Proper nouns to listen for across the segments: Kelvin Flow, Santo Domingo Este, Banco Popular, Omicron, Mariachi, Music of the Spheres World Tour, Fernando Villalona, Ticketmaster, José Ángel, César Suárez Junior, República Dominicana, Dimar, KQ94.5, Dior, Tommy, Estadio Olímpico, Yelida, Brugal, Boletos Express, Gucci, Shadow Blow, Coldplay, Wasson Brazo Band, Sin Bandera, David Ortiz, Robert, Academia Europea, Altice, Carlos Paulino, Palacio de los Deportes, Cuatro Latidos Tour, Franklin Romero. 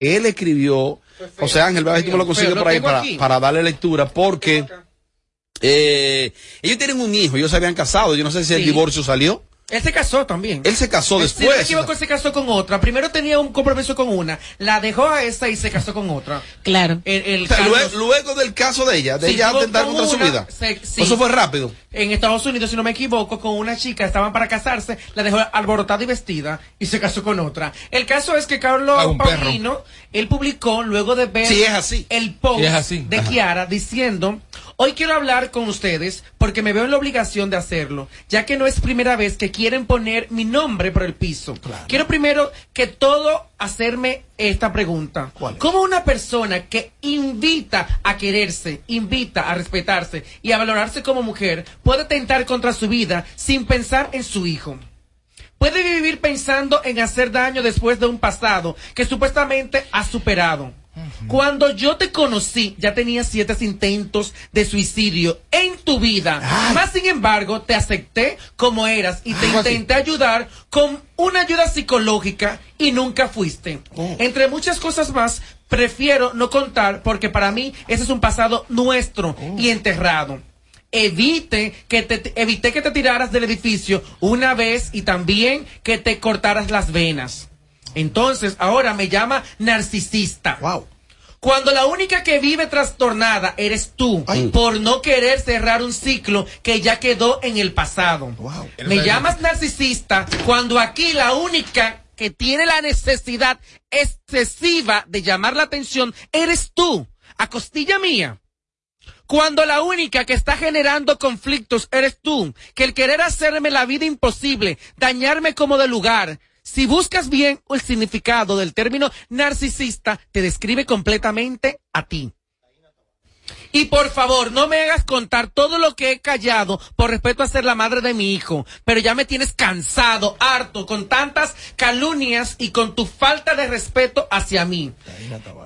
él escribió, José Ángel, a ver si tú me lo consigues por ahí para darle lectura, porque ellos tienen un hijo, ellos se habían casado, yo no sé si el divorcio salió. Él se casó también. Él se casó después. Si no me equivoco, se casó con otra. Primero tenía un compromiso con una, la dejó a esa y se casó con otra. Claro. O sea, Carlos... Luego del caso de ella, ella intentar contra su vida. Eso fue rápido. En Estados Unidos, si no me equivoco, con una chica estaban para casarse, la dejó alborotada y vestida y se casó con otra. El caso es que Carlos Paulino, él publicó luego de ver el post de Kiara diciendo: hoy quiero hablar con ustedes porque me veo en la obligación de hacerlo, ya que no es primera vez que quieren poner mi nombre por el piso. Claro. Quiero primero que todo hacerme esta pregunta. ¿Cómo una persona que invita a quererse, invita a respetarse y a valorarse como mujer, puede atentar contra su vida sin pensar en su hijo? Puede vivir pensando en hacer daño después de un pasado que supuestamente ha superado. Cuando yo te conocí, ya tenías 7 intentos de suicidio en tu vida. Más sin embargo, te acepté como eras y te intenté ayudar con una ayuda psicológica y nunca fuiste. Entre muchas cosas más, prefiero no contar porque para mí ese es un pasado nuestro y enterrado. Evité que te tiraras del edificio una vez y también que te cortaras las venas. Entonces, ahora me llama narcisista. Wow. Cuando la única que vive trastornada eres tú, por no querer cerrar un ciclo que ya quedó en el pasado. Wow. Me llamas narcisista cuando aquí la única que tiene la necesidad excesiva de llamar la atención eres tú, a costilla mía. Cuando la única que está generando conflictos eres tú, que el querer hacerme la vida imposible, dañarme como de lugar... Si buscas bien el significado del término narcisista, te describe completamente a ti. Y por favor, no me hagas contar todo lo que he callado por respeto a ser la madre de mi hijo, pero ya me tienes cansado, harto, con tantas calumnias y con tu falta de respeto hacia mí.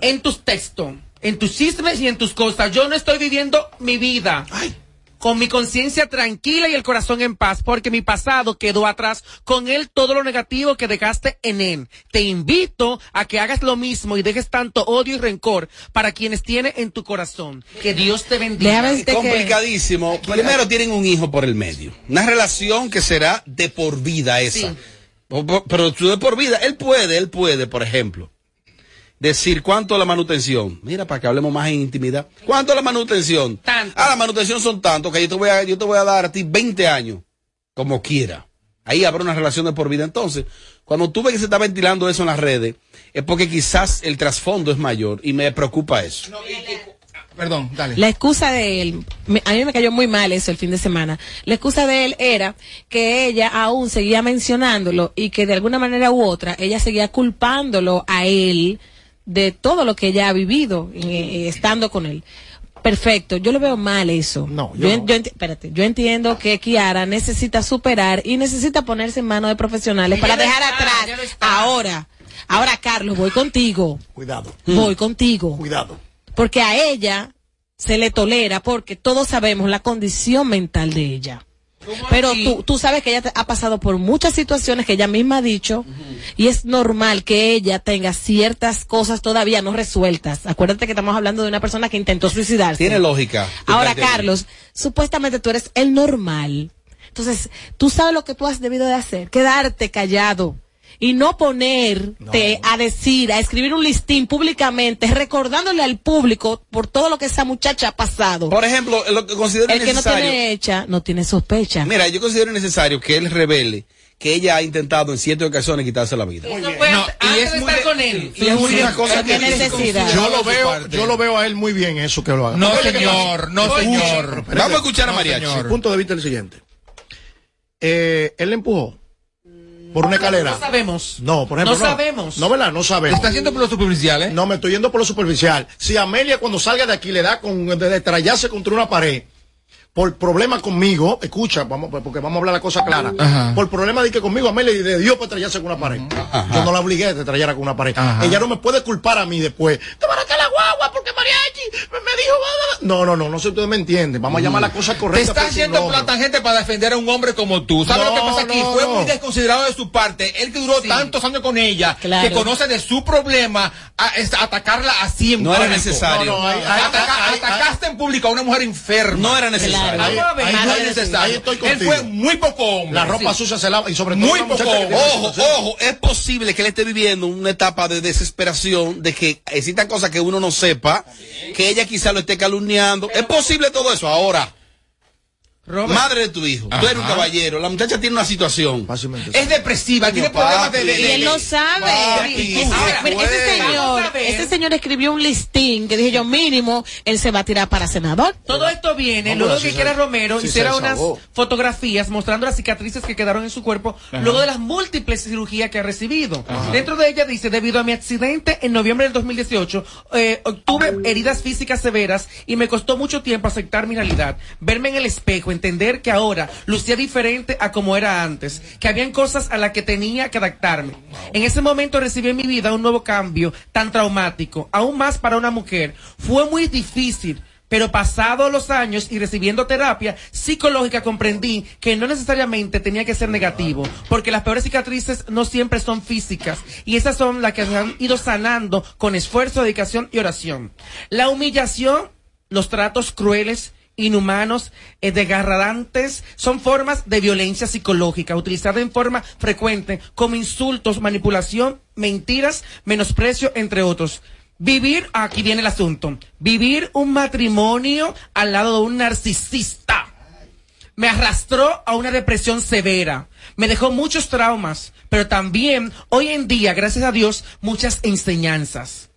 En tus textos, en tus chismes y en tus cosas, yo no estoy viviendo mi vida. Con mi conciencia tranquila y el corazón en paz, porque mi pasado quedó atrás, con él todo lo negativo que dejaste en él. Te invito a que hagas lo mismo y dejes tanto odio y rencor para quienes tiene en tu corazón. Que Dios te bendiga. Complicadísimo. Primero tienen un hijo por el medio. Una relación que será de por vida esa. Sí. Pero tú de por vida, él puede, por ejemplo, decir cuánto la manutención. Mira, para que hablemos más en intimidad. ¿Cuánto la manutención? Tanto. La manutención son tantos que yo te voy a dar a ti 20 años, como quiera. Ahí habrá una relación de por vida. Entonces, cuando tú ves que se está ventilando eso en las redes, es porque quizás el trasfondo es mayor y me preocupa eso. Perdón, dale. La excusa de él, a mí me cayó muy mal eso el fin de semana. La excusa de él era que ella aún seguía mencionándolo y que de alguna manera u otra ella seguía culpándolo a él de todo lo que ella ha vivido estando con él. Perfecto, yo lo veo mal eso. Yo entiendo que Kiara necesita superar y necesita ponerse en manos de profesionales para dejar atrás. Ahora Carlos, voy contigo. Cuidado. Porque a ella se le tolera porque todos sabemos la condición mental de ella. Pero tú sabes que ella ha pasado por muchas situaciones que ella misma ha dicho, y es normal que ella tenga ciertas cosas todavía no resueltas. Acuérdate que estamos hablando de una persona que intentó suicidarse. Tiene lógica. Ahora, Carlos, supuestamente tú eres el normal. Entonces, tú sabes lo que tú has debido de hacer, quedarte callado. Y no ponerte a decir, a escribir un listín públicamente, recordándole al público por todo lo que esa muchacha ha pasado. Por ejemplo, lo que considero el necesario. El que no tiene hecha, no tiene sospecha. Mira, yo considero necesario que él revele que ella ha intentado en 7 ocasiones quitarse la vida. Eso fue antes de estar con él. Yo lo veo a él muy bien eso que lo haga. No, señor. Vamos a escuchar a Mariachi. Su punto de vista es el siguiente. Él le empujó. Por una escalera. No sabemos. No, por ejemplo. No sabemos. No, ¿verdad? No sabemos. ¿Te estás yendo por lo superficial, eh? No, me estoy yendo por lo superficial. Si Amelia cuando salga de aquí le da de estrellarse contra una pared, por problema conmigo, escucha, porque vamos a hablar la cosa clara. Ajá. Por problema de que conmigo Amelia le dio por estrellarse con una pared. Ajá. Yo no la obligué a estrellar con una pared. Ajá. Ella no me puede culpar a mí después. Te van a caer la guagua, que Mariachi me dijo... No, si ustedes me entienden. Vamos a llamar la cosa correcta. Te está haciendo plata gente para defender a un hombre como tú. ¿Sabes lo que pasa aquí? Fue muy desconsiderado de su parte. Él que duró tantos años con ella, claro, que conoce de su problema, atacarla así en público. No era necesario. Atacaste en público a una mujer enferma. No era necesario. Ahí estoy contigo. Él fue muy poco hombre. La ropa sucia se lava y sobre todo... Muy poco. Ojo, es posible que él esté viviendo una etapa de desesperación, de que existan cosas que uno no sepa, que ella quizá lo esté calumniando. Pero es posible todo eso. Ahora, Robert, madre de tu hijo, tú eres un caballero, la muchacha tiene una situación, es depresiva, tiene problemas de... Y él no sabe. Ese señor escribió un listín que dije yo, mínimo, él se va a tirar para senador. Todo esto viene luego que quiera Romero hiciera unas fotografías mostrando las cicatrices que quedaron en su cuerpo luego de las múltiples cirugías que ha recibido. Dentro de ella dice, debido a mi accidente en noviembre del 2018, obtuve heridas físicas severas y me costó mucho tiempo aceptar mi realidad, verme en el espejo, entender que ahora lucía diferente a como era antes, que habían cosas a las que tenía que adaptarme. En ese momento recibí en mi vida un nuevo cambio tan traumático, aún más para una mujer. Fue muy difícil, pero pasados los años y recibiendo terapia psicológica comprendí que no necesariamente tenía que ser negativo, porque las peores cicatrices no siempre son físicas, y esas son las que han ido sanando con esfuerzo, dedicación y oración. La humillación, los tratos crueles, inhumanos, desgarrantes, son formas de violencia psicológica utilizada en forma frecuente como insultos, manipulación, mentiras, menosprecio, entre otros. Vivir, aquí viene el asunto, vivir un matrimonio al lado de un narcisista me arrastró a una depresión severa, me dejó muchos traumas, pero también hoy en día, gracias a Dios, muchas enseñanzas.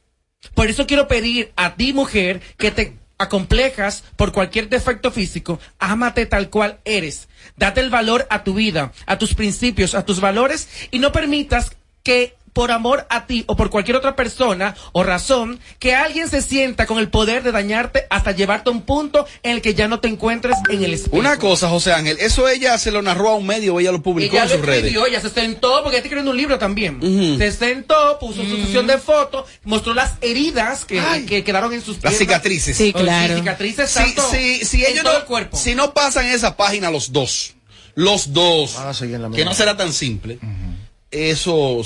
Por eso quiero pedir a ti, mujer, que te acomplejas por cualquier defecto físico, ámate tal cual eres, date el valor a tu vida, a tus principios, a tus valores, y no permitas que por amor a ti o por cualquier otra persona o razón, que alguien se sienta con el poder de dañarte hasta llevarte a un punto en el que ya no te encuentres en el espejo. Una cosa, José Ángel, eso ella se lo narró a un medio o ella lo publicó ella en sus redes. Ella se sentó, porque está escribiendo un libro también, se sentó, puso su sesión de fotos, mostró las heridas que quedaron en sus piernas. Las cicatrices. Sí, claro. Cicatrices tanto en todo el cuerpo. Si no pasan esa página los dos, que no será tan simple. Eso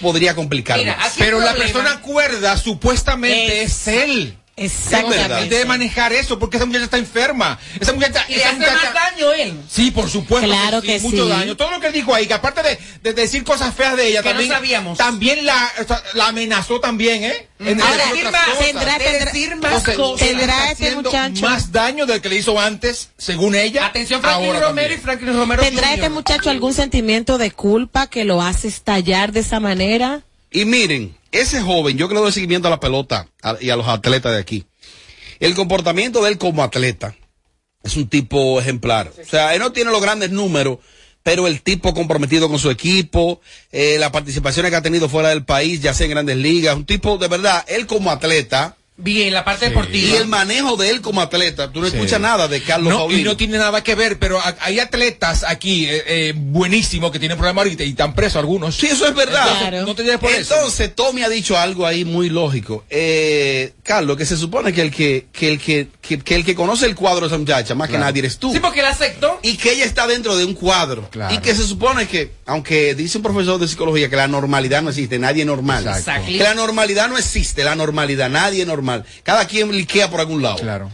podría complicar. Mira, pero la persona cuerda supuestamente es él. Exactamente. Debe manejar eso, porque esa muchacha está enferma. Esa muchacha le hace más daño él. Sí, por supuesto. Claro que sí. Mucho daño. Todo lo que dijo ahí, que aparte de decir cosas feas de ella, que también no sabíamos. También la amenazó también, ahora, tendrá este muchacho más daño del que le hizo antes, según ella. Atención, Franklin Romero. ¿Tendrá este muchacho algún sentimiento de culpa que lo hace estallar de esa manera? Y miren, ese joven, yo que le doy seguimiento a la pelota y a los atletas de aquí, el comportamiento de él como atleta es un tipo ejemplar. O sea, él no tiene los grandes números, pero el tipo comprometido con su equipo, las participaciones que ha tenido fuera del país, ya sea en grandes ligas, un tipo de verdad, él como atleta. Bien, la parte deportiva. Y el manejo de él como atleta. Tú no escuchas nada de Carlos Paulino. Y no tiene nada que ver, pero hay atletas aquí buenísimos que tienen problemas ahorita y están presos algunos. Sí, eso es verdad. Claro. No te lleves por eso. Entonces, Tommy ha dicho algo ahí muy lógico. Carlos, que se supone que el que conoce el cuadro de esa muchacha, más que nadie eres tú. Sí, porque la aceptó. Y que ella está dentro de un cuadro. Claro. Y que se supone que, aunque dice un profesor de psicología que la normalidad no existe, nadie es normal. Exacto. Que la normalidad no existe, la normalidad, nadie es normal. Cada quien liquea por algún lado. Claro.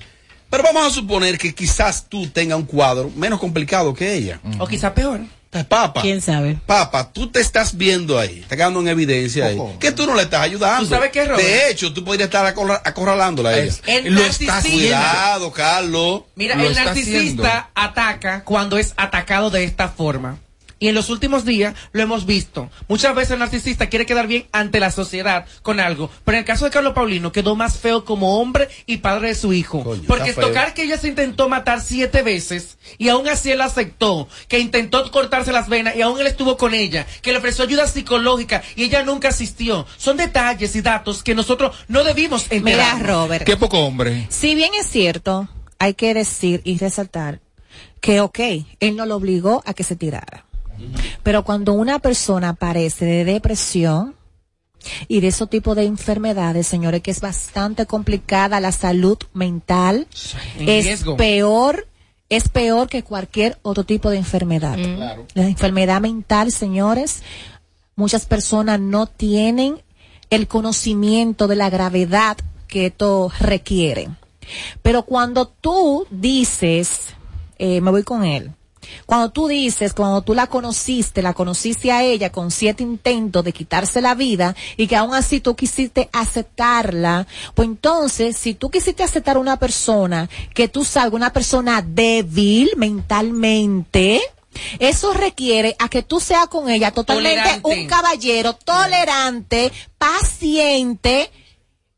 Pero vamos a suponer que quizás tú tengas un cuadro menos complicado que ella. O quizás peor. Papa, ¿quién sabe? Papa, tú te estás viendo ahí, está quedando en evidencia ahí, que tú no le estás ayudando. ¿Tú sabes qué, Robert? De hecho, tú podrías estar acorralándola a ella. Lo estás cuidado, Carlos. Mira, el narcisista ataca cuando es atacado de esta forma. Y en los últimos días lo hemos visto. Muchas veces el narcisista quiere quedar bien ante la sociedad con algo. Pero en el caso de Carlos Paulino quedó más feo como hombre y padre de su hijo. Coño, porque tocar que ella se intentó matar 7 veces y aún así él aceptó. Que intentó cortarse las venas y aún él estuvo con ella. Que le ofreció ayuda psicológica y ella nunca asistió. Son detalles y datos que nosotros no debimos enterarnos. Mira, Robert. Qué poco hombre. Si bien es cierto, hay que decir y resaltar que, él no lo obligó a que se tirara. Pero cuando una persona padece de depresión, y de ese tipo de enfermedades, señores, que es bastante complicada. La salud mental es peor que cualquier otro tipo de enfermedad. Claro. La enfermedad mental, señores, muchas personas no tienen el conocimiento de la gravedad que esto requiere. Pero cuando tú dices, me voy con él, cuando tú dices, cuando tú la conociste a ella con 7 intentos de quitarse la vida y que aún así tú quisiste aceptarla, pues entonces, si tú quisiste aceptar una persona, que tú salgas una persona débil mentalmente, eso requiere a que tú seas con ella totalmente tolerante. Un caballero tolerante, paciente,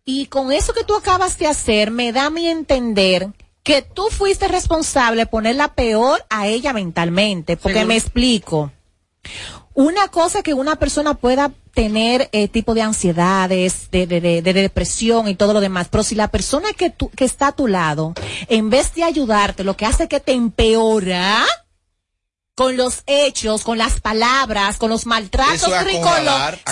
y con eso que tú acabas de hacer, me da a mí entender que tú fuiste responsable de ponerla peor a ella mentalmente, porque ¿seguro? Me explico. Una cosa que una persona pueda tener tipo de ansiedades, de depresión y todo lo demás, pero si la persona que está a tu lado, en vez de ayudarte, lo que hace que te empeora con los hechos, con las palabras, con los maltratos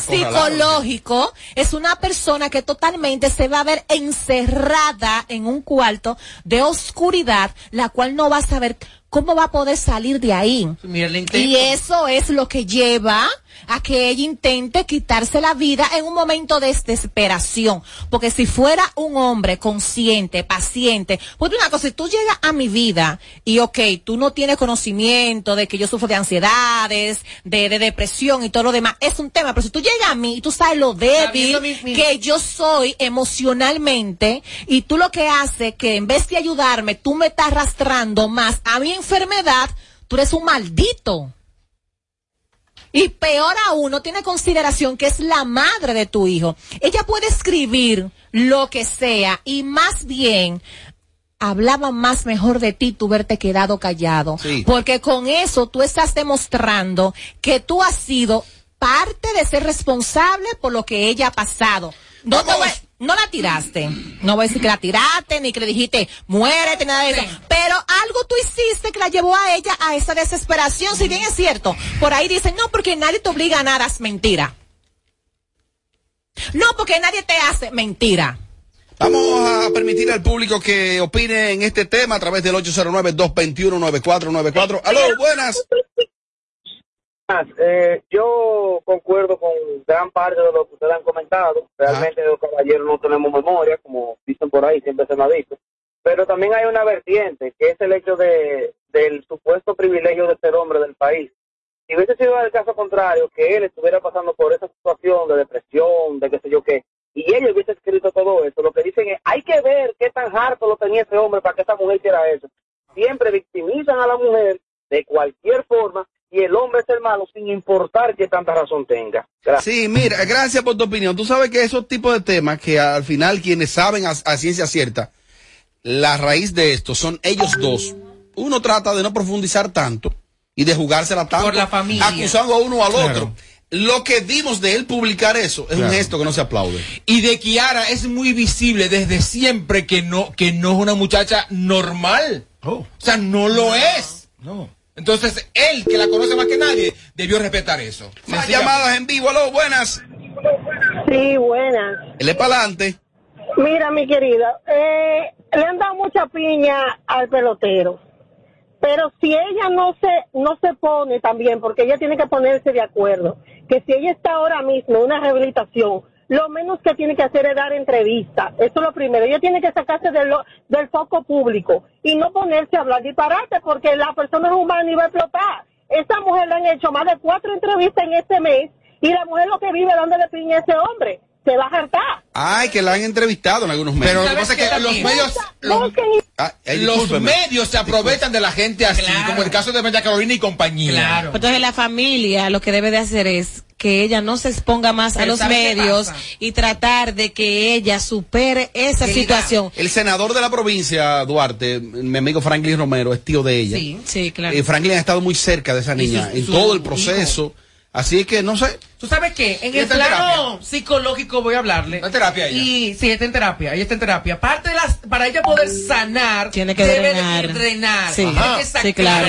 psicológicos, es una persona que totalmente se va a ver encerrada en un cuarto de oscuridad, la cual no va a saber cómo va a poder salir de ahí. Y eso es lo que lleva a que ella intente quitarse la vida en un momento de desesperación, porque si fuera un hombre consciente, paciente, pues una cosa, si tú llegas a mi vida y tú no tienes conocimiento de que yo sufro de ansiedades, de depresión y todo lo demás, es un tema, pero si tú llegas a mí y tú sabes lo débil que yo soy emocionalmente, y tú lo que haces que en vez de ayudarme, tú me estás arrastrando más a mi enfermedad, tú eres un maldito. Y peor aún, no tiene consideración que es la madre de tu hijo. Ella puede escribir lo que sea y más bien hablaba más mejor de ti tú verte quedado callado. Sí. Porque con eso tú estás demostrando que tú has sido parte de ser responsable por lo que ella ha pasado. No la tiraste, no voy a decir que la tiraste, ni que le dijiste, muérete, nada de eso, pero algo tú hiciste que la llevó a ella a esa desesperación, si bien es cierto, por ahí dicen, no, porque nadie te obliga a nada, es mentira. No, porque nadie te hace, mentira. Vamos a permitir al público que opine en este tema a través del 809-221-9494. Aló, buenas. Yo concuerdo con gran parte de lo que ustedes han comentado. Realmente los caballeros no tenemos memoria, como dicen por ahí, siempre se me ha dicho. Pero también hay una vertiente, que es el hecho del supuesto privilegio de ser hombre del país. Si hubiese sido el caso contrario, que él estuviera pasando por esa situación de depresión, de qué sé yo qué, y ella hubiese escrito todo eso, lo que dicen es, hay que ver qué tan harto lo tenía ese hombre para que esa mujer hiciera eso. Siempre victimizan a la mujer de cualquier forma, y el hombre es el malo, sin importar que tanta razón tenga. Gracias. Sí, mira, gracias por tu opinión. Tú sabes que esos tipos de temas que al final quienes saben a ciencia cierta, la raíz de esto son ellos dos. Uno trata de no profundizar tanto y de jugársela tanto, por la familia, acusando a uno al otro. Lo que dimos de él publicar eso es un gesto que no se aplaude. Y de Kiara es muy visible desde siempre que no es una muchacha normal. O sea, no lo es. No. Entonces, él, que la conoce más que nadie, debió respetar eso. Más llamadas en vivo. Aló, buenas. Sí, buenas. Él es para adelante. Mira, mi querida, le han dado mucha piña al pelotero. Pero si ella no se pone también, porque ella tiene que ponerse de acuerdo, que si ella está ahora mismo en una rehabilitación, lo menos que tiene que hacer es dar entrevistas. Eso es lo primero. Ella tiene que sacarse del foco público y no ponerse a hablar disparate, porque la persona es humana y va a explotar. Esa mujer le han hecho más de 4 entrevistas en este mes y la mujer lo que vive dándole piña a ese hombre. Se va a hartar. Ay, que la han entrevistado en algunos medios. Pero lo que pasa es que los medios se aprovechan de la gente así, como el caso de María Carolina y compañía. Claro. Entonces la familia lo que debe de hacer es que ella no se exponga más a los medios y tratar de que ella supere esa situación. El senador de la provincia, Duarte, mi amigo Franklin Romero, es tío de ella. Sí, claro. Franklin ha estado muy cerca de esa niña en todo el proceso. Hijo. Así que, no sé, Tú sabes que en el plano psicológico voy a hablarle. ¿Está en terapia ella? Y sí, está en terapia. Ella está en terapia. Parte de las, para ella poder sanar, tiene que debe drenar. Sí, sí, claro.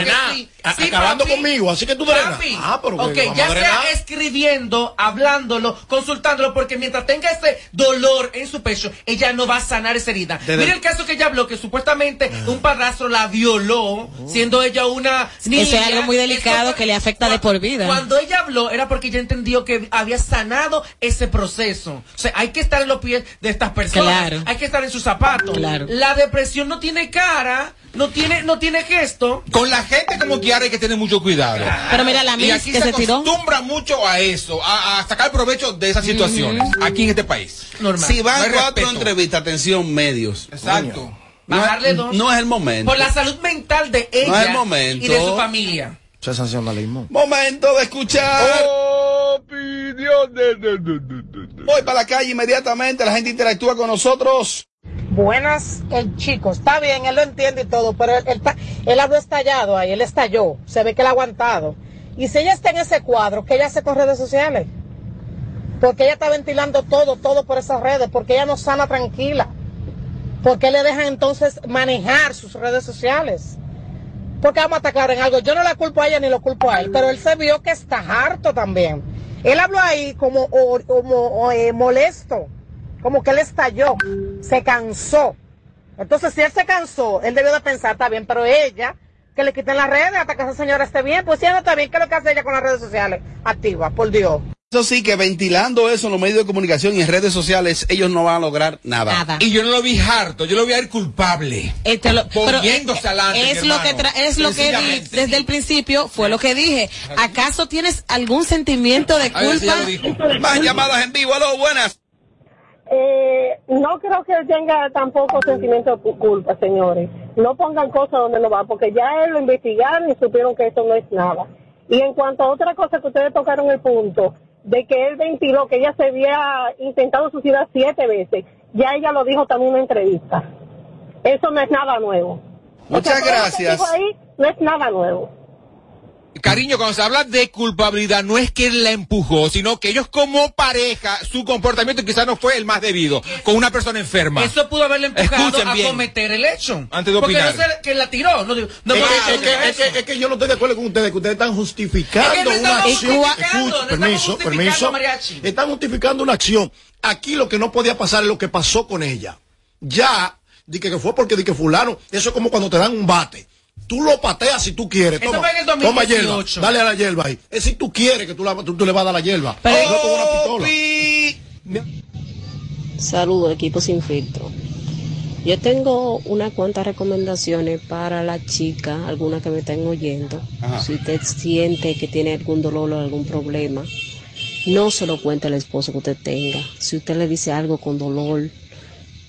Sí, acabando papi, conmigo, así que tú drenas. Okay, ya sea escribiendo, hablándolo, consultándolo, porque mientras tenga ese dolor en su pecho, ella no va a sanar esa herida. Mira el caso que ella habló, que supuestamente un padrastro la violó, siendo ella una niña. Eso es algo muy delicado que le afecta de por vida. Cuando ella habló, era porque ella entendió que había sanado ese proceso. O sea, hay que estar en los pies de estas personas. Claro. Hay que estar en sus zapatos. Claro. La depresión no tiene cara, no tiene gesto. Con la gente como Kiara hay que tener mucho cuidado. Claro. Pero mira, la Miss que se acostumbra mucho a eso, a sacar provecho de esas situaciones aquí en este país. Normal. Si van cuatro entrevistas, atención medios. Exacto. Bajarle dos. No es el momento. Por la salud mental de ella y de su familia. Momento de escuchar opinión. Voy para la calle inmediatamente, la gente interactúa con nosotros. Buenas, el chico, está bien, él lo entiende y todo, pero él habló estallado ahí, él estalló, se ve que él ha aguantado. Y si ella está en ese cuadro, ¿qué ella hace con redes sociales? Porque ella está ventilando todo por esas redes, porque ella no sana tranquila. ¿Por qué le dejan entonces manejar sus redes sociales? Porque vamos a atacar en algo. Yo no la culpo a ella ni lo culpo a él, pero él se vio que está harto también. Él habló ahí como molesto, como que él estalló, se cansó. Entonces, si él se cansó, él debió de pensar, está bien, pero ella, que le quiten las redes hasta que esa señora esté bien. Pues si ella no está bien, ¿qué es lo que hace ella con las redes sociales activas? Por Dios. Eso sí, que ventilando eso en los medios de comunicación y en redes sociales, ellos no van a lograr nada. Y yo no lo vi harto, yo lo vi a ir culpable. Poniéndose adelante. Es lo que desde el principio fue lo que dije. ¿Acaso tienes algún sentimiento de culpa? Más llamadas en vivo, aló, buenas. No creo que él tenga tampoco sentimiento de culpa, señores. No pongan cosas donde no va, porque ya él lo investigaron y supieron que eso no es nada. Y en cuanto a otra cosa que ustedes tocaron el punto, de que él ventiló que ella se había intentado suicidar 7 veces. Ya ella lo dijo también en una entrevista. Eso no es nada nuevo. Muchas gracias. Lo que dijo ahí no es nada nuevo. Cariño, cuando se habla de culpabilidad, no es que él la empujó, sino que ellos como pareja, su comportamiento quizás no fue el más debido, con una persona enferma. Eso pudo haberle empujado a cometer el hecho. Antes de opinar. Porque no sé que la tiró. Es que yo no estoy de acuerdo con ustedes, que ustedes están justificando una acción. Permiso. Están justificando una acción. Aquí lo que no podía pasar es lo que pasó con ella. Ya, que fue porque fulano, eso es como cuando te dan un bate. Tú lo pateas si tú quieres. Toma hierba. Dale a la hierba ahí. Es si tú quieres que tú le vas a dar la hierba. Pero una pistola. Saludos, equipo sin filtro. Yo tengo unas cuantas recomendaciones para la chica, algunas que me están oyendo. Ajá. Si usted siente que tiene algún dolor o algún problema, no se lo cuente al esposo que usted tenga. Si usted le dice algo con dolor,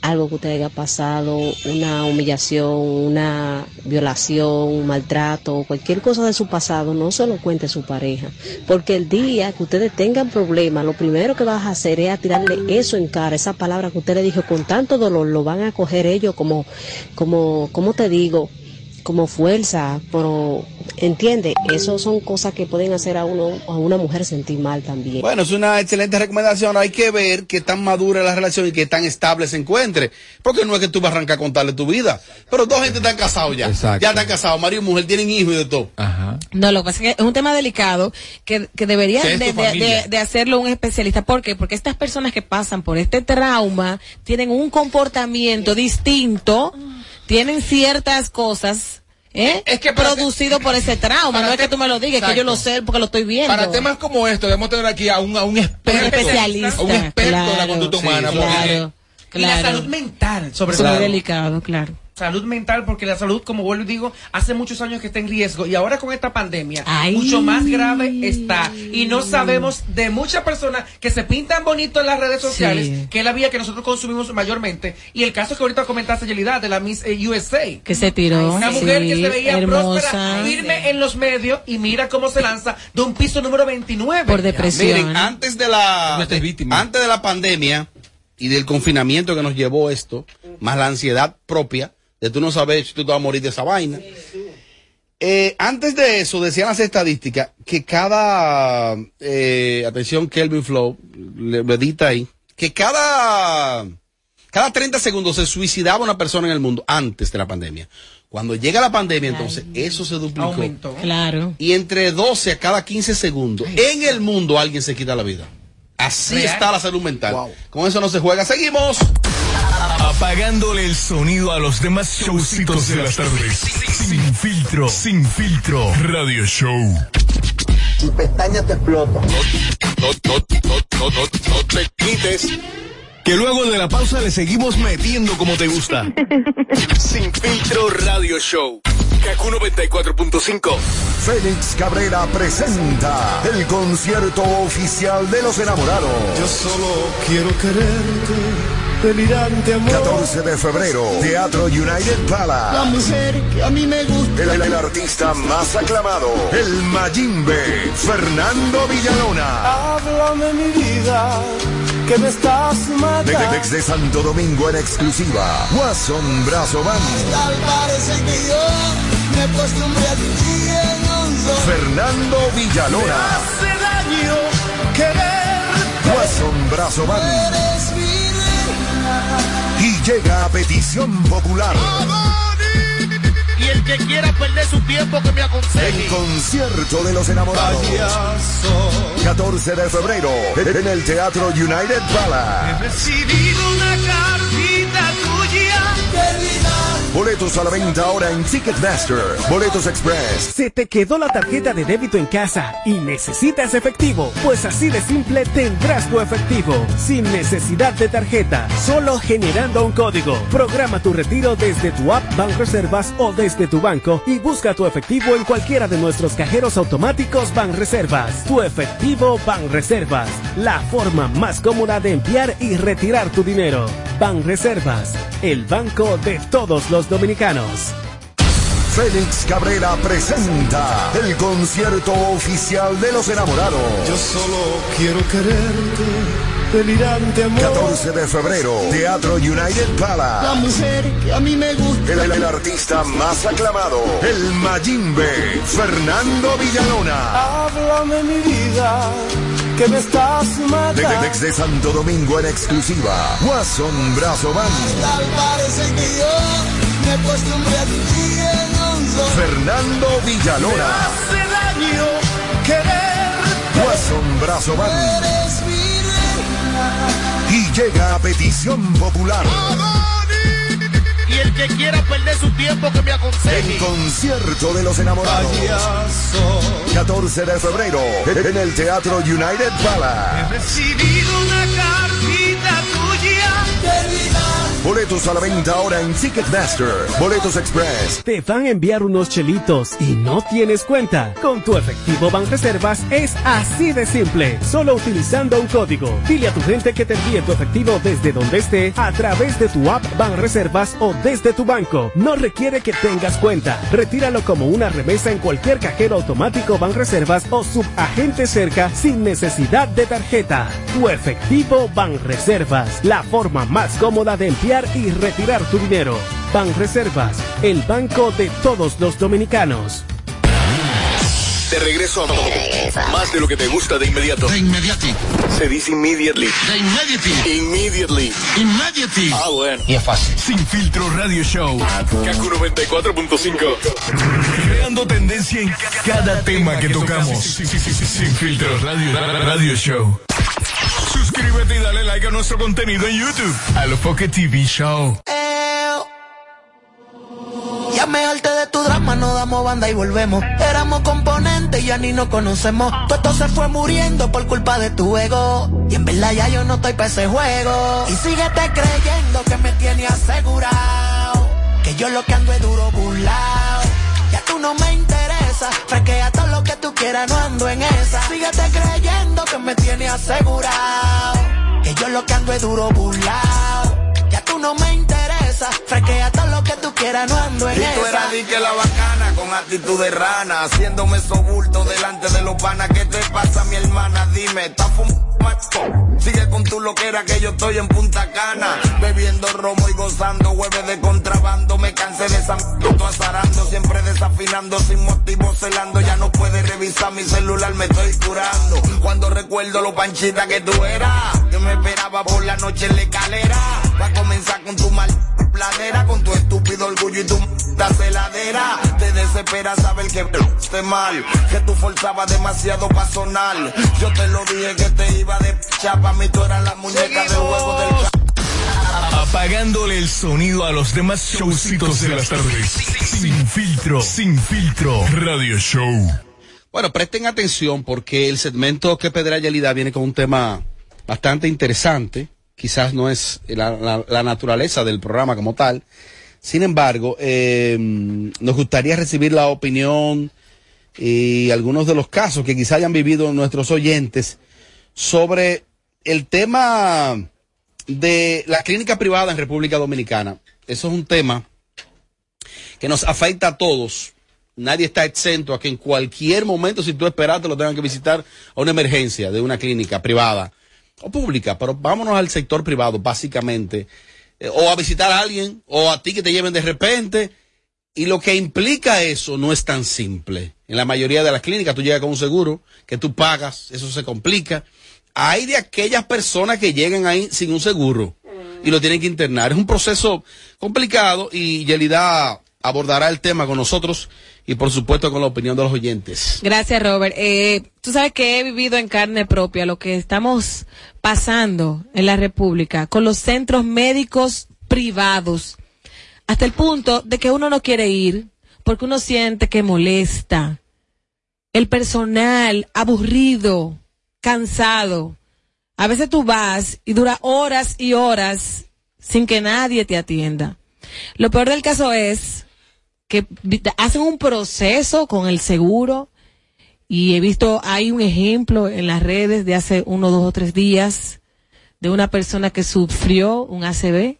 algo que usted haya pasado, una humillación, una violación, un maltrato, cualquier cosa de su pasado, no se lo cuente a su pareja. Porque el día que ustedes tengan problemas, lo primero que vas a hacer es a tirarle eso en cara, esa palabra que usted le dijo con tanto dolor, lo van a coger ellos como fuerza, pero entiende, eso son cosas que pueden hacer a una mujer sentir mal también. Bueno, es una excelente recomendación, hay que ver qué tan madura es la relación y qué tan estable se encuentre, porque no es que tú vas a arrancar a contarle tu vida, pero 2 gente están casados ya. Exacto. Ya están casados, marido y mujer, tienen hijos y de todo. Ajá. No, lo que pasa es que es un tema delicado que debería de hacerlo un especialista. ¿Por qué? Porque estas personas que pasan por este trauma tienen un comportamiento distinto. Tienen ciertas cosas es que producido por ese trauma. No es que tú me lo digas, es que yo lo sé porque lo estoy viendo. Para temas como estos debemos tener aquí a un experto, un especialista claro, de la conducta humana. Sí, claro. Y la salud mental, sobre todo. Muy delicado, claro. Salud mental, porque la salud, como vuelvo y digo, hace muchos años que está en riesgo y ahora con esta pandemia, mucho más grave está. Y no sabemos de muchas personas que se pintan bonito en las redes sociales, que es la vía que nosotros consumimos mayormente. Y el caso que ahorita comentaste, Yelida, de la Miss USA. Que se tiró. Una mujer que se veía hermosa, próspera, firme en los medios y mira cómo se lanza de un piso número 29. Por depresión. Miren, antes de la pandemia y del confinamiento que nos llevó esto, más la ansiedad propia, de tú no sabes si tú te vas a morir de esa vaina. Antes de eso, decían las estadísticas que cada, atención, Kelvin Flow, le edita ahí, que cada 30 segundos se suicidaba una persona en el mundo antes de la pandemia. Cuando llega la pandemia, ay, entonces, eso se duplicó. Aumentó. Claro. Y entre 12 a cada 15 segundos, ay, en el mundo alguien se quita la vida. Así real está la salud mental. Wow. Con eso no se juega. Seguimos. Apagándole el sonido a los demás showcitos de las tardes. Sin filtro, sin filtro. Radio show. Si pestañas te explota. No te quites. Que luego de la pausa le seguimos metiendo como te gusta. Sin filtro radio show. KQ94.5. Félix Cabrera presenta el concierto oficial de Los Enamorados. Yo solo quiero quererte. 14 de febrero, Teatro United Palace. La mujer que a mí me gusta. El artista más aclamado, el Mayimbe, Fernando Villalona. Háblame mi vida, que me estás matando. Desde Santo Domingo en exclusiva, Wasson Brazo Band. Al parecer que yo me acostumbré a vivir en onzo. Fernando Villalona. Me hace daño quererte. Wasson Brazo Band. Eres mi. Y llega a petición popular. Y el que quiera perder su tiempo que me aconseje. El concierto de Los Enamorados. Payaso. 14 de febrero en el Teatro United Palace. He recibido una cartita tuya. Boletos a la venta ahora en Ticketmaster, Boletos Express. Se te quedó la tarjeta de débito en casa y necesitas efectivo. Pues así de simple tendrás tu efectivo, sin necesidad de tarjeta, solo generando un código. Programa tu retiro desde tu app BanReservas o desde tu banco y busca tu efectivo en cualquiera de nuestros cajeros automáticos BanReservas. Tu efectivo BanReservas, la forma más cómoda de enviar y retirar tu dinero. BanReservas, el banco de todos los dominicanos. Félix Cabrera presenta el concierto oficial de Los Enamorados. Yo solo quiero quererte, delirante amor. 14 de febrero, Teatro United Palace. La mujer que a mí me gusta. El artista más aclamado, el Mayimbe, Fernando Villalona. Háblame mi vida, que me estás matando. Desde Santo Domingo en exclusiva, Wasson Brazo Band. Tal parece que yo me acostumbré a vivir en onzo. Fernando Villalona. Me hace daño quererte. Wasson Brazo Band. Eres mi reina. Y llega a petición popular. Y el que quiera perder su tiempo que me aconseje. El concierto de Los Enamorados. Payaso. 14 de febrero en el Teatro United Palace. He recibido una cartita tuya. Boletos a la venta ahora en Ticketmaster, Boletos Express. Te van a enviar unos chelitos y no tienes cuenta. Con tu efectivo BanReservas es así de simple, solo utilizando un código. Dile a tu gente que te envíe tu efectivo desde donde esté, a través de tu app BanReservas o desde tu banco. No requiere que tengas cuenta. Retíralo como una remesa en cualquier cajero automático BanReservas o subagente cerca, sin necesidad de tarjeta. Tu efectivo BanReservas, la forma más cómoda de enviar y retirar tu dinero. BanReservas, el banco de todos los dominicanos. De regreso a más de lo que te gusta de inmediato. De inmediati. Se dice immediately. De inmediati. Immediately. Immediately. Ah, bueno. Y es fácil. Sin filtro radio show. KQ94.5. Creando tendencia en cada tema que tocamos. Sin filtro radio show. Suscríbete y dale like a nuestro contenido en YouTube. A lo Pocket TV Show. Ya me harté de tu drama, no damos banda y volvemos. Éramos componentes, ya ni nos conocemos. Todo esto se fue muriendo por culpa de tu ego. Y en verdad ya yo no estoy para ese juego. Y síguete creyendo que me tienes asegurado, que yo lo que ando es duro burlao. Ya tú no me interesas, fresquea todo lo que tú quieras, no ando en esa. Síguete creyendo que me tienes asegurado, que yo lo que ando es duro burlao. Ya tú no me interesas, fresquea todo lo que tú quieras, no ando en esa. Y tú eras di que la bacana, con actitud de rana, haciéndome sobulto delante de los panas. ¿Qué te pasa, mi hermana? Dime, ¿estás fumando? Sigue con tu loquera que yo estoy en Punta Cana. Baby, bebiendo romo y gozando, hueves de contrabando. Me cansé de santo azarando, siempre desafinando, sin motivo celando. Ya no puede revisar mi celular, me estoy curando. Cuando recuerdo lo panchita que tú eras, que me esperaba por la noche en la escalera. Va a comenzar con tu mal planera, con tu estúpido orgullo y tu celadera. Te desespera saber que esté mal, que tú forzabas demasiado pa' sonar. Yo te lo dije que te iba de chapa, mi tú eras la muñeca de juego del apagándole el sonido a los demás showcitos de las tardes. Sin filtro, sin filtro radio show. Bueno, presten atención porque el segmento que pedrá Yelida viene con un tema bastante interesante. Quizás no es la naturaleza del programa como tal. Sin embargo, nos gustaría recibir la opinión y algunos de los casos que quizás hayan vivido nuestros oyentes sobre el tema de la clínica privada en República Dominicana. Eso es un tema que nos afecta a todos. Nadie está exento a que en cualquier momento, si tú esperas, te lo tengan que visitar a una emergencia de una clínica privada o pública, pero vámonos al sector privado básicamente, o a visitar a alguien, o a ti que te lleven de repente, y lo que implica eso no es tan simple. En la mayoría de las clínicas tú llegas con un seguro que tú pagas, eso se complica. Hay de aquellas personas que llegan ahí sin un seguro y lo tienen que internar. Es un proceso complicado y Yelida abordará el tema con nosotros y por supuesto con la opinión de los oyentes. Gracias, Robert. Tú sabes que he vivido en carne propia lo que estamos pasando en la República con los centros médicos privados, hasta el punto de que uno no quiere ir porque uno siente que molesta. El personal aburrido, cansado. A veces tú vas y dura horas y horas sin que nadie te atienda. Lo peor del caso es que hacen un proceso con el seguro y he visto, hay un ejemplo en las redes de hace uno, dos o tres días de una persona que sufrió un ACV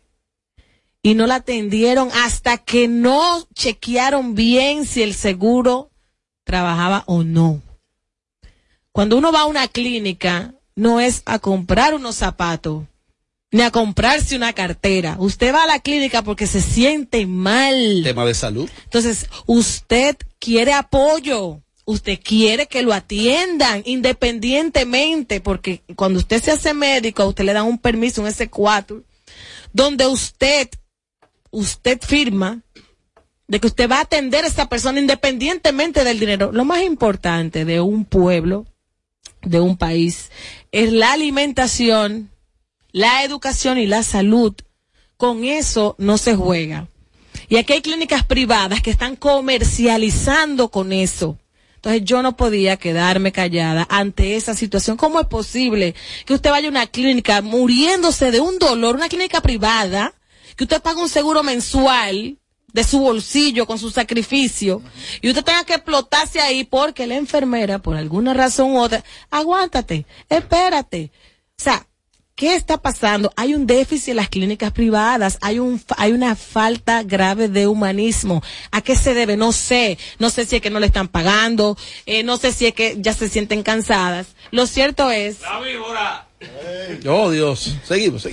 y no la atendieron hasta que no chequearon bien si el seguro trabajaba o no. Cuando uno va a una clínica, no es a comprar unos zapatos, ni a comprarse una cartera. Usted va a la clínica porque se siente mal. Tema de salud. Entonces, usted quiere apoyo. Usted quiere que lo atiendan independientemente, porque cuando usted se hace médico, a usted le dan un permiso, un S4, donde usted firma de que usted va a atender a esa persona independientemente del dinero. Lo más importante de un pueblo, de un país, es la alimentación, la educación y la salud. Con eso no se juega. Y aquí hay clínicas privadas que están comercializando con eso. Entonces yo no podía quedarme callada ante esa situación. ¿Cómo es posible que usted vaya a una clínica muriéndose de un dolor, una clínica privada, que usted paga un seguro mensual de su bolsillo, con su sacrificio, y usted tenga que explotarse ahí porque la enfermera, por alguna razón u otra, aguántate, espérate? O sea, ¿qué está pasando? Hay un déficit en las clínicas privadas, hay una falta grave de humanismo. ¿A qué se debe? No sé si es que no le están pagando, no sé si es que ya se sienten cansadas. Lo cierto es... ¡La víbora! Oh, Dios. Seguimos.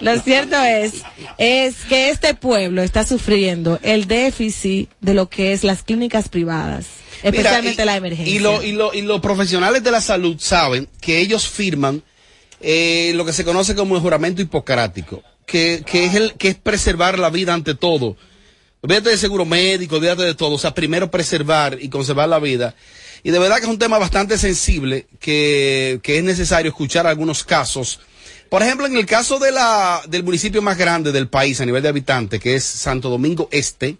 Lo cierto es que este pueblo está sufriendo el déficit de lo que es las clínicas privadas, especialmente la emergencia. Y los profesionales de la salud saben que ellos firman lo que se conoce como el juramento hipocrático, que es preservar la vida ante todo. Olvídate de seguro médico, olvídate de todo. O sea, primero preservar y conservar la vida. Y de verdad que es un tema bastante sensible, que es necesario escuchar algunos casos. Por ejemplo, en el caso de del municipio más grande del país a nivel de habitantes, que es Santo Domingo Este,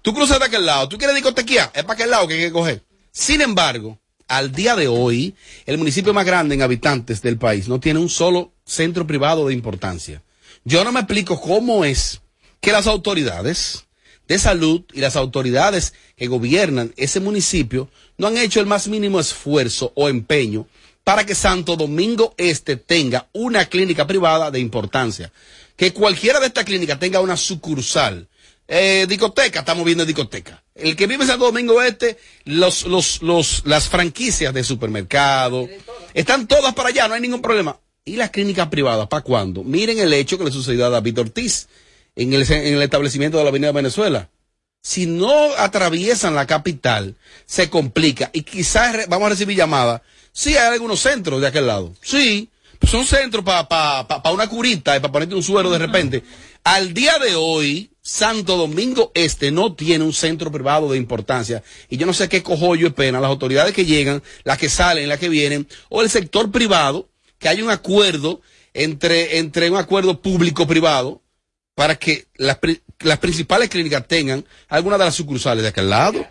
tú cruzas de aquel lado, tú quieres discotequear, es para aquel lado que hay que coger. Sin embargo, al día de hoy, el municipio más grande en habitantes del país no tiene un solo centro privado de importancia. Yo no me explico cómo es que las autoridades de salud y las autoridades que gobiernan ese municipio no han hecho el más mínimo esfuerzo o empeño para que Santo Domingo Este tenga una clínica privada de importancia. Que cualquiera de estas clínicas tenga una sucursal. Discoteca, estamos viendo discoteca. El que vive en Santo Domingo Este, las franquicias de supermercado, están todas para allá, no hay ningún problema. ¿Y las clínicas privadas para cuándo? Miren el hecho que le sucedió a David Ortiz en el establecimiento de la Avenida Venezuela. Si no atraviesan la capital, se complica. Y quizás vamos a recibir llamadas. Sí, hay algunos centros de aquel lado. Sí, pues son centros para una curita y para ponerte un suero de repente. Al día de hoy, Santo Domingo Este no tiene un centro privado de importancia. Y yo no sé qué cojollo es pena. Las autoridades que llegan, las que salen, las que vienen, o el sector privado, que hay un acuerdo entre un acuerdo público-privado para que las principales clínicas tengan alguna de las sucursales de aquel lado.